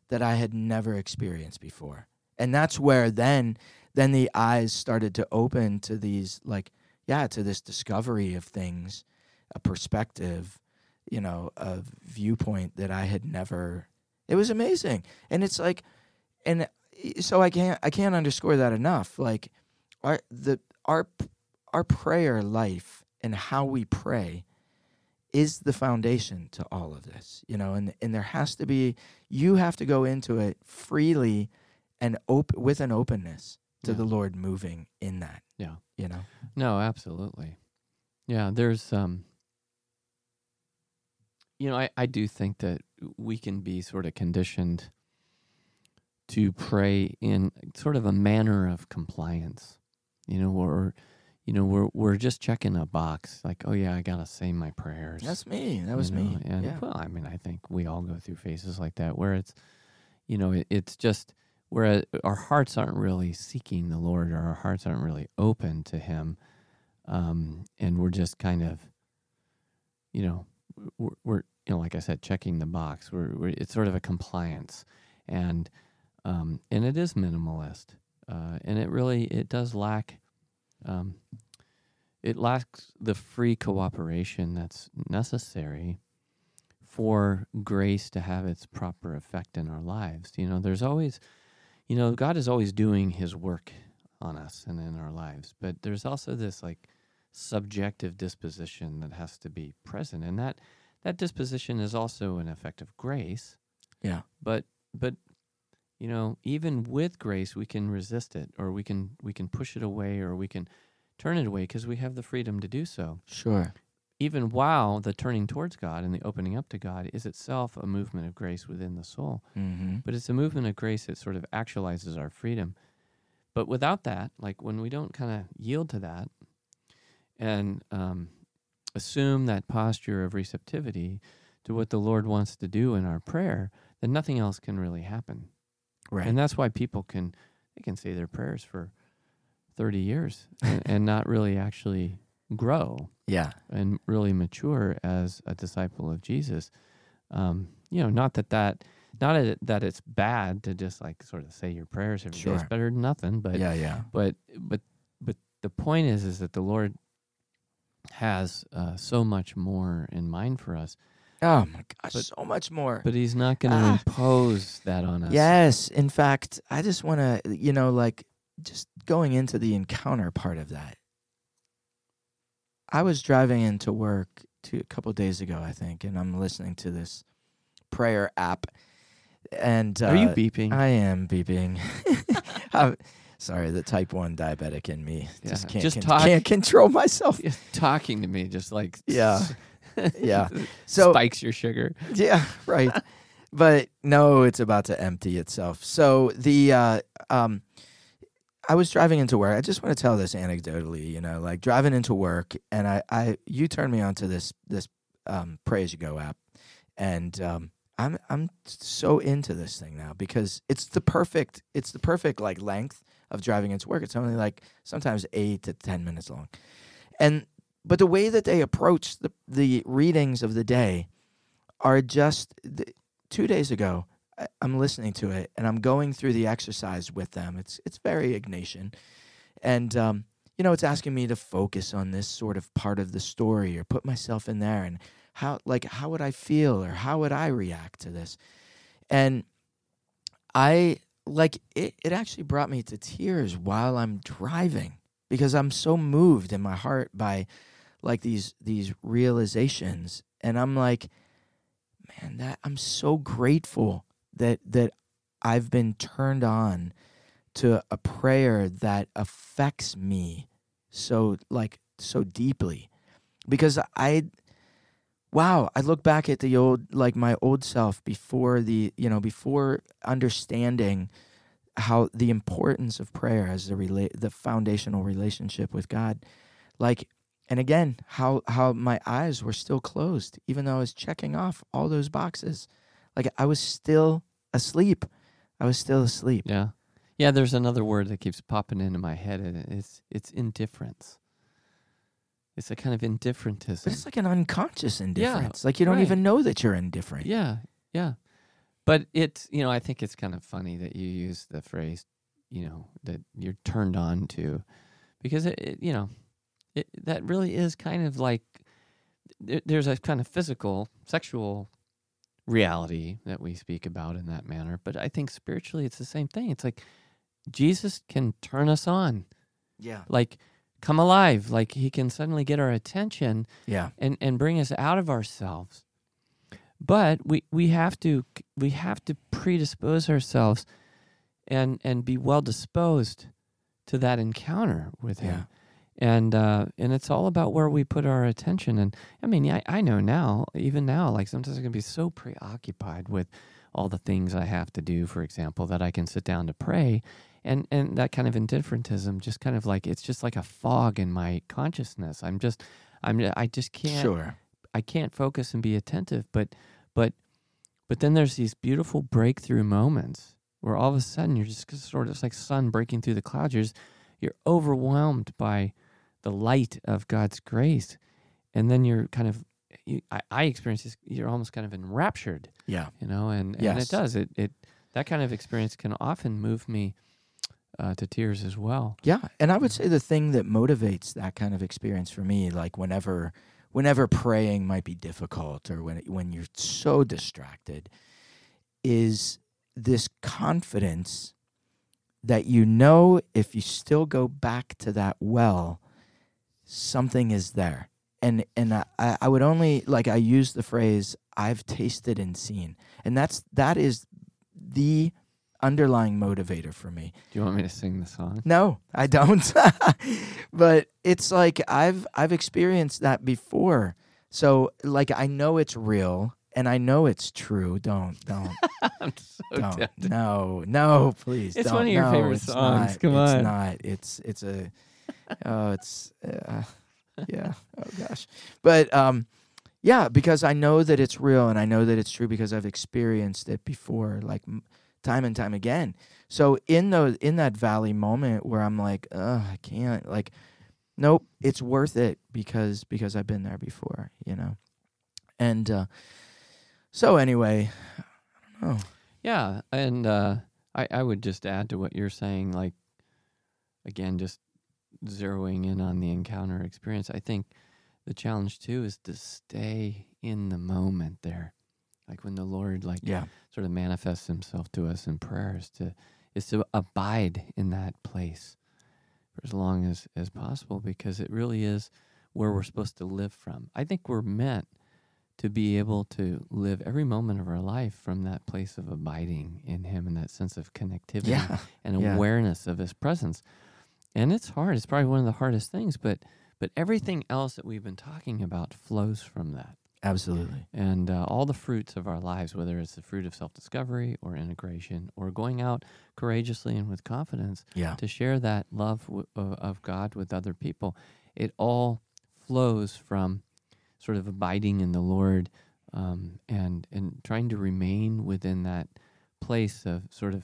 that I had never experienced before. And that's where then then the eyes started to open to these like yeah, to this discovery of things, a perspective, you know, a viewpoint that I had never. It was amazing. And it's like, and so I can't, I can't underscore that enough. Like our, the, our, our prayer life and how we pray is the foundation to all of this, you know, and, and there has to be, you have to go into it freely and op- with an openness to yeah. the Lord moving in that. Yeah. You know? No, absolutely. Yeah. There's, um, you know, I, I do think that we can be sort of conditioned to pray in sort of a manner of compliance, you know, or, you know, we're we're just checking a box, like, oh yeah, I gotta say my prayers. That's me. That was you know? me. And yeah. well, I mean, I think we all go through phases like that where it's, you know, it, it's just where our hearts aren't really seeking the Lord, or our hearts aren't really open to Him, um, and we're just kind of, you know. We're, we're, you know, like I said, checking the box. We're, we're it's sort of a compliance, and um, and it is minimalist, uh, and it really it does lack, um, it lacks the free cooperation that's necessary for grace to have its proper effect in our lives. You know, there's always, you know, God is always doing His work on us and in our lives, but there's also this like. subjective disposition that has to be present, and that that disposition is also an effect of grace. Yeah. But but you know, even with grace, we can resist it, or we can we can push it away, or we can turn it away because we have the freedom to do so. Sure. Even while the turning towards God and the opening up to God is itself a movement of grace within the soul. Mm-hmm. But it's a movement of grace that sort of actualizes our freedom. But without that, like when we don't kind of yield to that. And um, assume that posture of receptivity to what the Lord wants to do in our prayer, then nothing else can really happen. Right. And that's why people can they can say their prayers for thirty years and, and not really actually grow. Yeah. And really mature as a disciple of Jesus. Um, you know, not that that not that it's bad to just like sort of say your prayers every sure. day. It's better than nothing. But yeah, yeah. But but but the point is is that the Lord has uh, so much more in mind for us. Oh my gosh, but, so much more. But He's not going to ah. impose that on us. Yes, in fact, I just want to, you know, like just going into the encounter part of that. I was driving into work two, a couple of days ago, I think, and I'm listening to this prayer app. And uh, are you beeping? I am beeping. I'm, Sorry, the type one diabetic in me yeah. just can't just con- talk, can't control myself. Just talking to me just like yeah, yeah, so, spikes your sugar. Yeah, right. But no, it's about to empty itself. So the uh, um, I was driving into work. I just want to tell this anecdotally, you know, like driving into work, and I, I you turned me onto this this um, Pray As You Go app, and um, I'm I'm so into this thing now because it's the perfect it's the perfect like length. Of driving into work. It's only like sometimes eight to ten minutes long. And but the way that they approach the, the readings of the day are just the, two days ago, I, I'm listening to it and I'm going through the exercise with them. It's it's very Ignatian. And, um, you know, it's asking me to focus on this sort of part of the story or put myself in there and how, like, how would I feel or how would I react to this? And I... Like, it, it actually brought me to tears while I'm driving because I'm so moved in my heart by, like, these these realizations. And I'm like, man, that I'm so grateful that that I've been turned on to a prayer that affects me so like so deeply, because I, wow, I look back at the old, like my old self before the, you know, before understanding how the importance of prayer as the rela- the foundational relationship with God, like, and again, how, how my eyes were still closed, even though I was checking off all those boxes, like I was still asleep. I was still asleep. Yeah. Yeah, there's another word that keeps popping into my head, and it's it's indifference. It's a kind of indifferentism. But it's like an unconscious indifference. Yeah, like you don't right. even know that you're indifferent. Yeah, yeah. But it's, you know, I think it's kind of funny that you use the phrase, you know, that you're turned on to, because, it, it you know, it, that really is kind of like, there, there's a kind of physical, sexual reality that we speak about in that manner. But I think spiritually it's the same thing. It's like, Jesus can turn us on. Yeah. Like, come alive. Like, he can suddenly get our attention yeah. and, and bring us out of ourselves. But we, we have to we have to predispose ourselves and and be well disposed to that encounter with him. Yeah. And uh, and it's all about where we put our attention. And I mean, I, I know now, even now, like sometimes I can be so preoccupied with all the things I have to do, for example, that I can sit down to pray. And and that kind of indifferentism, just kind of like, it's just like a fog in my consciousness. I'm just, I'm, I just can't, sure. I can't focus and be attentive. But, but, but then there's these beautiful breakthrough moments where all of a sudden you're just sort of, it's like sun breaking through the clouds. You're, just, you're overwhelmed by the light of God's grace, and then you're kind of, you, I, I experience this. You're almost kind of enraptured. Yeah, you know, and and yes. it does it it that kind of experience can often move me. Uh, to tears as well. Yeah, and I would say the thing that motivates that kind of experience for me, like whenever whenever praying might be difficult or when when you're so distracted, is this confidence that you know if you still go back to that well, something is there. And and I, I would only, like I use the phrase, I've tasted and seen. And that's that is the underlying motivator for me. Do you want me to sing the song? No, I don't. But it's like I've I've experienced that before. So like I know it's real and I know it's true. Don't don't. I'm so don't. Tempted. No, no, please. It's don't. One of your no, favorite songs. Not, Come on. It's not. It's it's a oh, it's uh, yeah. Oh gosh. But um yeah, because I know that it's real and I know that it's true because I've experienced it before, like time and time again. So in those, in that valley moment where I'm like, ugh, I can't, like, nope, it's worth it because because I've been there before, you know. And uh, so anyway, I don't know. Yeah, and uh, I I would just add to what you're saying, like, again, just zeroing in on the encounter experience. I think the challenge too is to stay in the moment there. Like when the Lord, like, yeah. sort of manifests himself to us in prayer, is to, is to abide in that place for as long as, as possible, because it really is where we're supposed to live from. I think we're meant to be able to live every moment of our life from that place of abiding in him and that sense of connectivity yeah. and yeah. awareness of his presence. And it's hard. It's probably one of the hardest things, but but everything else that we've been talking about flows from that. Absolutely. And uh, all the fruits of our lives, whether it's the fruit of self-discovery or integration or going out courageously and with confidence yeah. to share that love w- of God with other people, it all flows from sort of abiding in the Lord um, and, and trying to remain within that place of sort of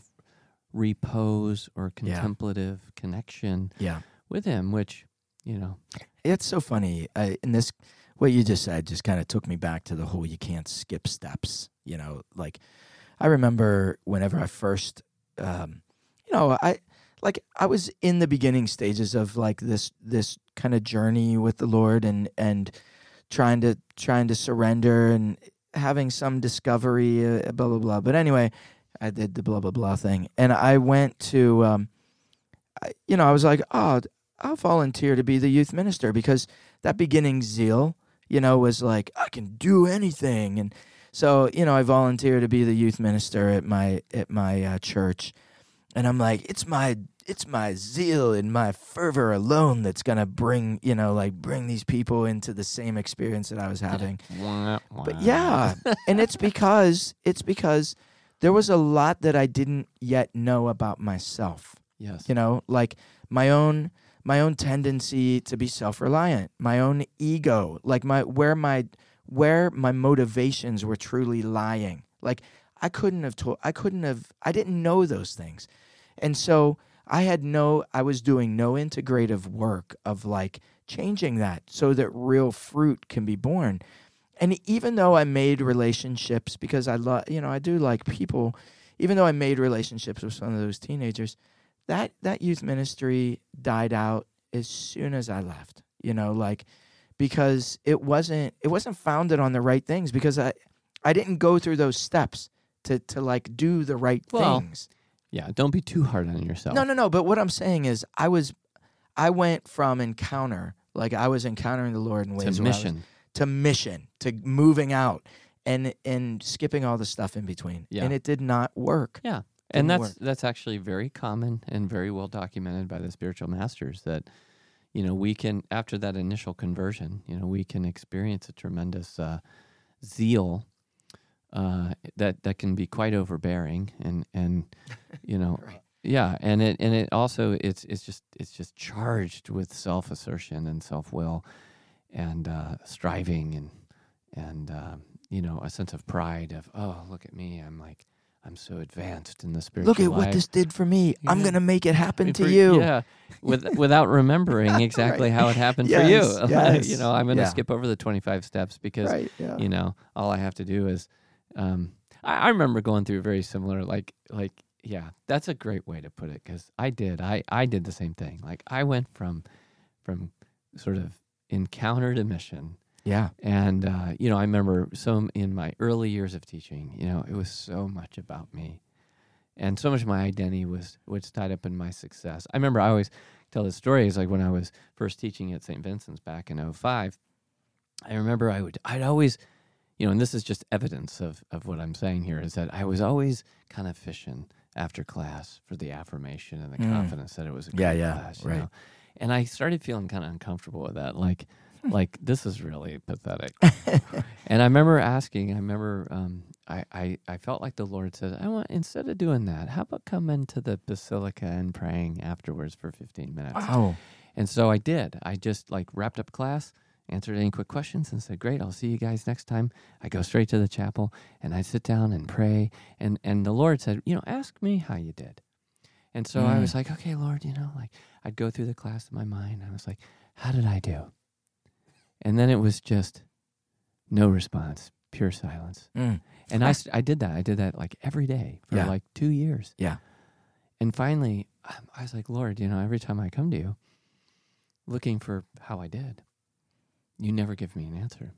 repose or contemplative yeah. connection yeah. with him, which, you know. It's so funny. I, in this... What you just said just kind of took me back to the whole you can't skip steps, you know, like I remember whenever I first, um, you know, I like I was in the beginning stages of like this this kind of journey with the Lord and and trying to trying to surrender and having some discovery, uh, blah, blah, blah. But anyway, I did the blah, blah, blah thing. And I went to, um, I, you know, I was like, oh, I'll volunteer to be the youth minister because that beginning zeal, you know, was like, I can do anything. And So, you know, I volunteer to be the youth minister at my at my uh, church. And I'm like, it's my it's my zeal and my fervor alone that's going to bring, you know, like bring these people into the same experience that I was having. But yeah, and it's because it's because there was a lot that I didn't yet know about myself. Yes. You know, like my own my own tendency to be self-reliant, my own ego, like my where my where my motivations were truly lying. Like I couldn't have told I couldn't have I didn't know those things. And so I had no, I was doing no integrative work of like changing that so that real fruit can be born. And even though I made relationships, because I love, you know, I do like people, even though I made relationships with some of those teenagers, that, that youth ministry died out as soon as I left, you know, like, because it wasn't, it wasn't founded on the right things, because I, I didn't go through those steps to, to like do the right well, things. Yeah, don't be too hard on yourself. No, no, no. But what I'm saying is, I was, I went from encounter, like I was encountering the Lord in ways to mission, was, to mission, to moving out, and and skipping all the stuff in between. Yeah. And it did not work. Yeah, and that's work. that's actually very common and very well documented by the spiritual masters. That, you know, we can after that initial conversion, you know, we can experience a tremendous uh, zeal. Uh, that that can be quite overbearing, and, and you know, right. yeah, and it and it also it's it's just it's just charged with self assertion and self will, and uh, striving and and um, you know, a sense of pride of, oh, look at me, I'm like I'm so advanced in the spiritual life. Look at life. What this did for me. Yeah. I'm gonna make it happen for, to you. Yeah, with, without remembering exactly right. how it happened yes, for you. Yes. You know, I'm gonna yeah. skip over the twenty-five steps because right, yeah. you know, all I have to do is. Um, I, I remember going through very similar, like, like, yeah, that's a great way to put it. Cause I did, I, I did the same thing. Like I went from, from sort of encounter to mission. Yeah. And, uh, you know, I remember so in my early years of teaching, you know, it was so much about me and so much of my identity was, was tied up in my success. I remember I always tell this story is like when I was first teaching at Saint Vincent's back in oh five, I remember I would, I'd always, you know, and this is just evidence of, of what I'm saying here, is that I was always kind of fishing after class for the affirmation and the mm. confidence that it was a good yeah, yeah, class. You right. know? And I started feeling kind of uncomfortable with that, like, like this is really pathetic. And I remember asking, I remember um, I, I, I felt like the Lord said, I want, instead of doing that, how about come into the basilica and praying afterwards for fifteen minutes? Wow. And so I did. I just like wrapped up class, answered any quick questions, and said, great, I'll see you guys next time. I go straight to the chapel, and I sit down and pray. And, and the Lord said, you know, ask me how you did. And so mm. I was like, okay, Lord, you know, like I'd go through the class in my mind. I was like, how did I do? And then it was just no response, pure silence. Mm. And I, I did that. I did that like every day for yeah. like two years. Yeah. And finally, I was like, Lord, you know, every time I come to you, looking for how I did, you never give me an answer.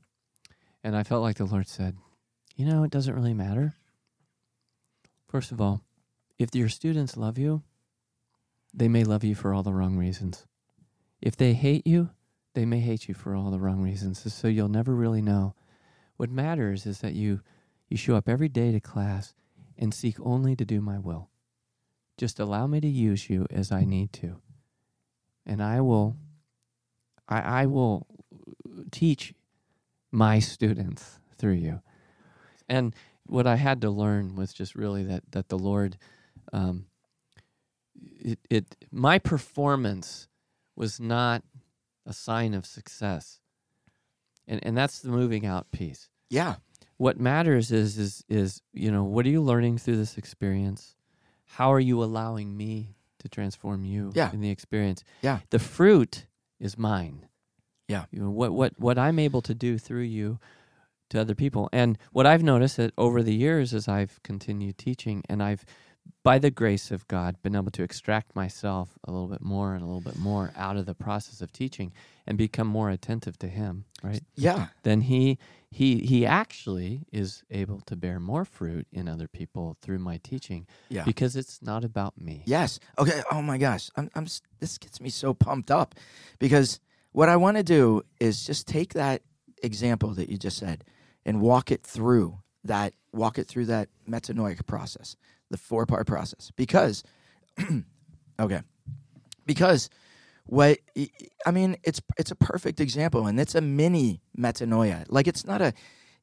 And I felt like the Lord said, you know, it doesn't really matter. First of all, if your students love you, they may love you for all the wrong reasons. If they hate you, they may hate you for all the wrong reasons. So you'll never really know. What matters is that you, you show up every day to class and seek only to do my will. Just allow me to use you as I need to. And I will, I, I will... teach my students through you. And what I had to learn was just really that that the Lord, um, it, it my performance was not a sign of success, and and that's the moving out piece. Yeah. What matters is is is you know, what are you learning through this experience? How are you allowing me to transform you yeah. in the experience? Yeah. The fruit is mine. Yeah, you know, what what what I'm able to do through you to other people, and what I've noticed that over the years as I've continued teaching, and I've, by the grace of God, been able to extract myself a little bit more and a little bit more out of the process of teaching, and become more attentive to Him. Right? Yeah. Then He he he actually is able to bear more fruit in other people through my teaching. Yeah. Because it's not about me. Yes. Okay. Oh my gosh. I'm I'm. This gets me so pumped up, because what I want to do is just take that example that you just said and walk it through that walk it through that metanoia process, the four-part process. Because, okay, because what, I mean, it's it's a perfect example, and it's a mini metanoia. Like, it's not a,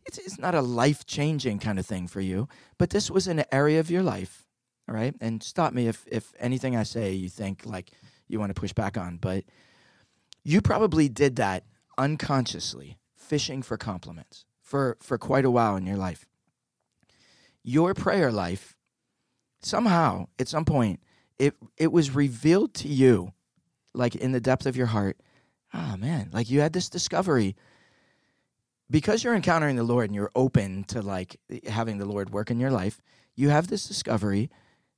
it's, it's not a life-changing kind of thing for you, but this was an area of your life, all right? And stop me if, if anything I say you think, like, you want to push back on, but you probably did that unconsciously, fishing for compliments for, for quite a while in your life. Your prayer life, somehow, at some point, it it was revealed to you, like in the depth of your heart, ah, man, like you had this discovery. Because you're encountering the Lord and you're open to like having the Lord work in your life, you have this discovery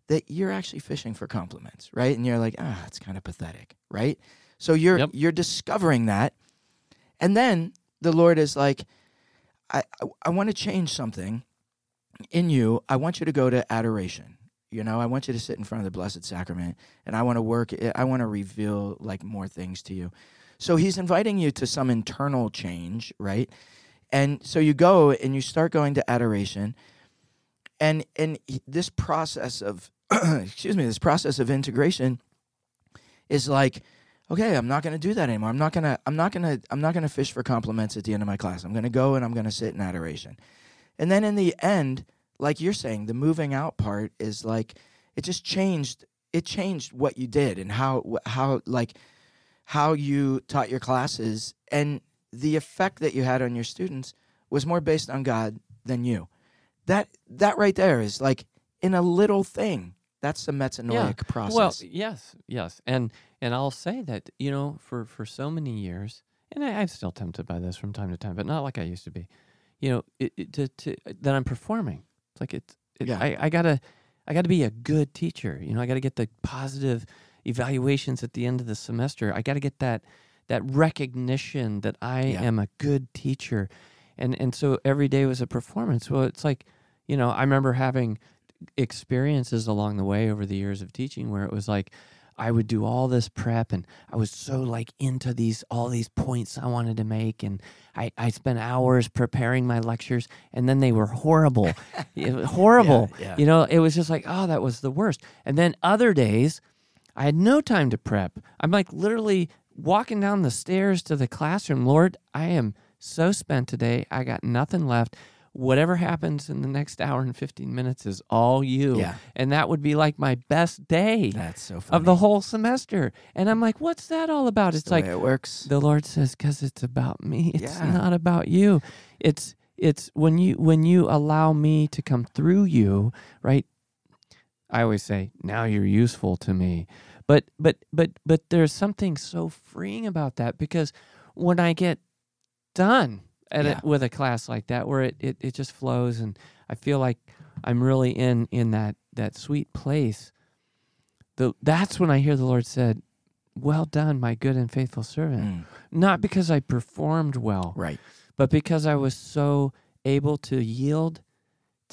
that you're actually fishing for compliments, right? And you're like, ah, it's kind of pathetic, right? So you're yep. you're discovering that, and then the Lord is like, I I, I want to change something in you. I want you to go to adoration. You know, I want you to sit in front of the Blessed Sacrament, and I want to work. I want to reveal like more things to you. So he's inviting you to some internal change, right? And so you go and you start going to adoration, and and this process of excuse me, this process of integration is like, okay, I'm not going to do that anymore. I'm not going to I'm not going to I'm not going to fish for compliments at the end of my class. I'm going to go and I'm going to sit in adoration. And then in the end, like you're saying, the moving out part is like it just changed it changed what you did and how how like how you taught your classes, and the effect that you had on your students was more based on God than you. That that right there is like in a little thing. That's the metanoic yeah. process. Well, yes, yes. And and I'll say that, you know, for, for so many years, and I, I'm still tempted by this from time to time, but not like I used to be, you know, it, it, to, to, that I'm performing. It's like it's, it, yeah. I, I gotta I gotta be a good teacher. You know, I gotta get the positive evaluations at the end of the semester. I gotta get that that recognition that I yeah. am a good teacher. And and so every day was a performance. Well, it's like, you know, I remember having experiences along the way over the years of teaching where it was like I would do all this prep and I was so like into these all these points I wanted to make, and I, I spent hours preparing my lectures, and then they were horrible. It was horrible. Yeah, yeah. You know, it was just like, oh, that was the worst. And then other days I had no time to prep. I'm like literally walking down the stairs to the classroom. Lord, I am so spent today. I got nothing left. Whatever happens in the next hour and fifteen minutes is all you. Yeah. And that would be like my best day That's so funny. Of the whole semester. And I'm like, what's that all about? That's it's like, it works. The Lord says, because it's about me. It's yeah. not about you. It's it's when you when you allow me to come through you, right? I always say, now you're useful to me. But but but but there's something so freeing about that, because when I get done, At yeah. a, with a class like that where it, it, it just flows, and I feel like I'm really in in that, that sweet place, the, that's when I hear the Lord said, well done, my good and faithful servant. Mm. Not because I performed well, right? But because I was so able to yield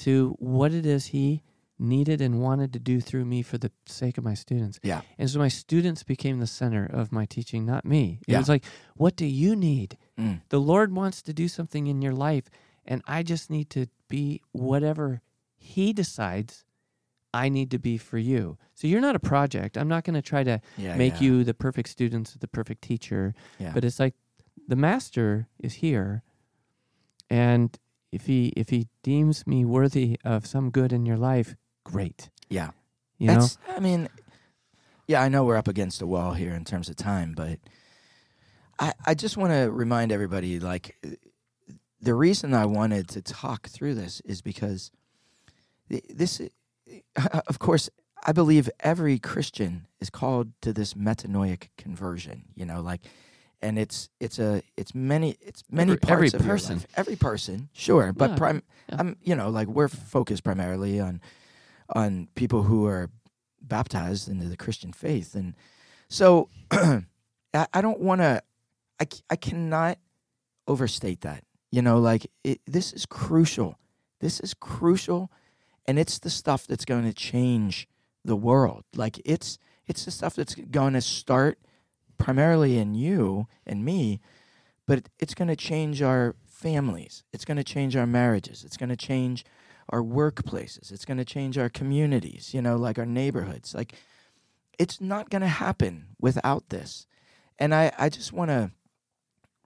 to what it is he needed and wanted to do through me for the sake of my students. Yeah. And so my students became the center of my teaching, not me. It yeah. was like, what do you need? Mm. The Lord wants to do something in your life, and I just need to be whatever he decides I need to be for you. So you're not a project. I'm not going to try to yeah, make yeah. you the perfect students or the perfect teacher, yeah. but it's like the master is here, and if he if he deems me worthy of some good in your life, great. Yeah. You That's, know? I mean, yeah, I know we're up against a wall here in terms of time, but I, I just want to remind everybody, like, the reason I wanted to talk through this is because this, of course, I believe every Christian is called to this metanoic conversion, you know, like, and it's it's a it's many it's many every, parts every of person. Your life. Every person, sure, but yeah, prim, yeah. I'm you know, like, we're focused primarily on on people who are baptized into the Christian faith, and so I don't want to, I, I cannot overstate that. You know, like, it, this is crucial. This is crucial, and it's the stuff that's going to change the world. Like, it's it's the stuff that's going to start primarily in you and me, but it's going to change our families. It's going to change our marriages. It's going to change our workplaces. It's going to change our communities, you know, like our neighborhoods. Like, it's not going to happen without this. And I, I just want to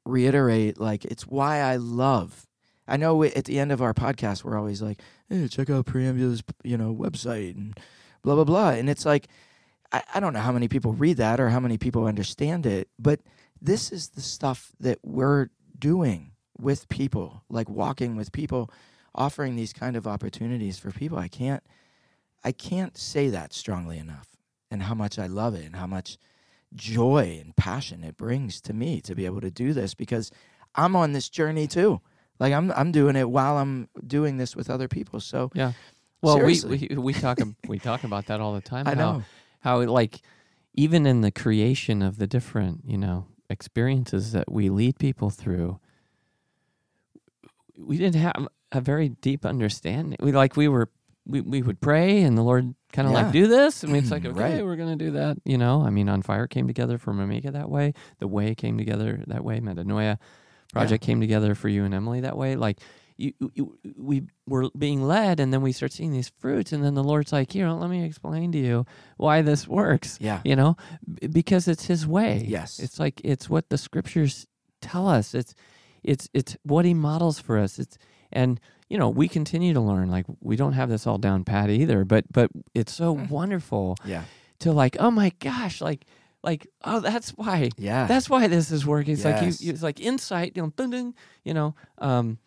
reiterate, like, it's why I love, I know we, at the end of our podcast, we're always like, hey, check out Preambula's, you know, website and blah, blah, blah. And it's like, I, I don't know how many people read that or how many people understand it, but this is the stuff that we're doing with people, like walking with people, offering these kind of opportunities for people. I can't, I can't say that strongly enough, and how much I love it and how much joy and passion it brings to me to be able to do this, because I'm on this journey too. Like, I'm, I'm doing it while I'm doing this with other people. So yeah, well, seriously. we we we talk we talk about that all the time. I how, know how like even in the creation of the different, you know, experiences that we lead people through, we didn't have a very deep understanding. We like we were we, we would pray and the Lord kind of yeah. like do this. I mean, it's like, okay, right. we're gonna do that. You know, I mean, On Fire came together for Mamika that way. The Way came together that way. Metanoia Project yeah. came together for you and Emily that way. Like, you, you, we were being led, and then we start seeing these fruits, and then the Lord's like, you know, let me explain to you why this works. Yeah, you know, B- because it's His way. Yes, it's like it's what the Scriptures tell us. It's it's it's what He models for us. It's And, you know, we continue to learn. Like, we don't have this all down pat either, but but it's so wonderful yeah. to, like, oh my gosh, like, like oh, that's why. Yeah. That's why this is working. It's yes. like, you, it's like insight, you know, dun, dun, you know. Um,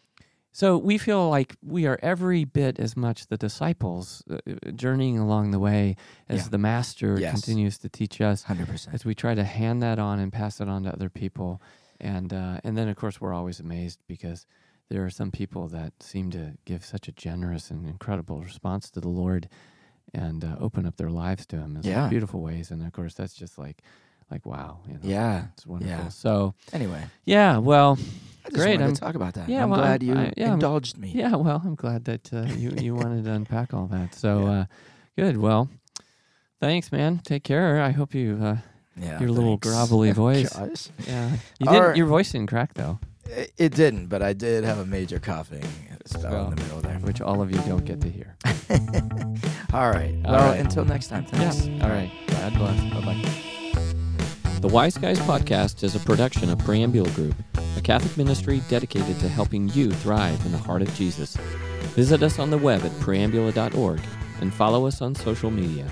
so we feel like we are every bit as much the disciples uh, journeying along the way as yeah. the Master yes. continues to teach us. one hundred percent. As we try to hand that on and pass it on to other people. And uh, and then, of course, we're always amazed because there are some people that seem to give such a generous and incredible response to the Lord and uh, open up their lives to Him in yeah. beautiful ways. And, of course, that's just like, like wow. You know, yeah. It's wonderful. Yeah. So anyway. Yeah, well, I just great. I wanted to talk about that. Yeah, I'm well, glad you I, yeah, indulged I'm, me. Yeah, well, I'm glad that uh, you, you wanted to unpack all that. So yeah. uh, good. Well, thanks, man. Take care. I hope you, uh, yeah, your little grovelly voice. yeah. You didn't, your voice didn't crack, though. It didn't, but I did have a major coughing spell well, in the middle there, which all of you don't get to hear. All right. All well, right. Until next time. Thanks. Yeah. All right. God bless. Bye-bye. The Wise Guys Podcast is a production of Preambula Group, a Catholic ministry dedicated to helping you thrive in the heart of Jesus. Visit us on the web at preambula dot org and follow us on social media.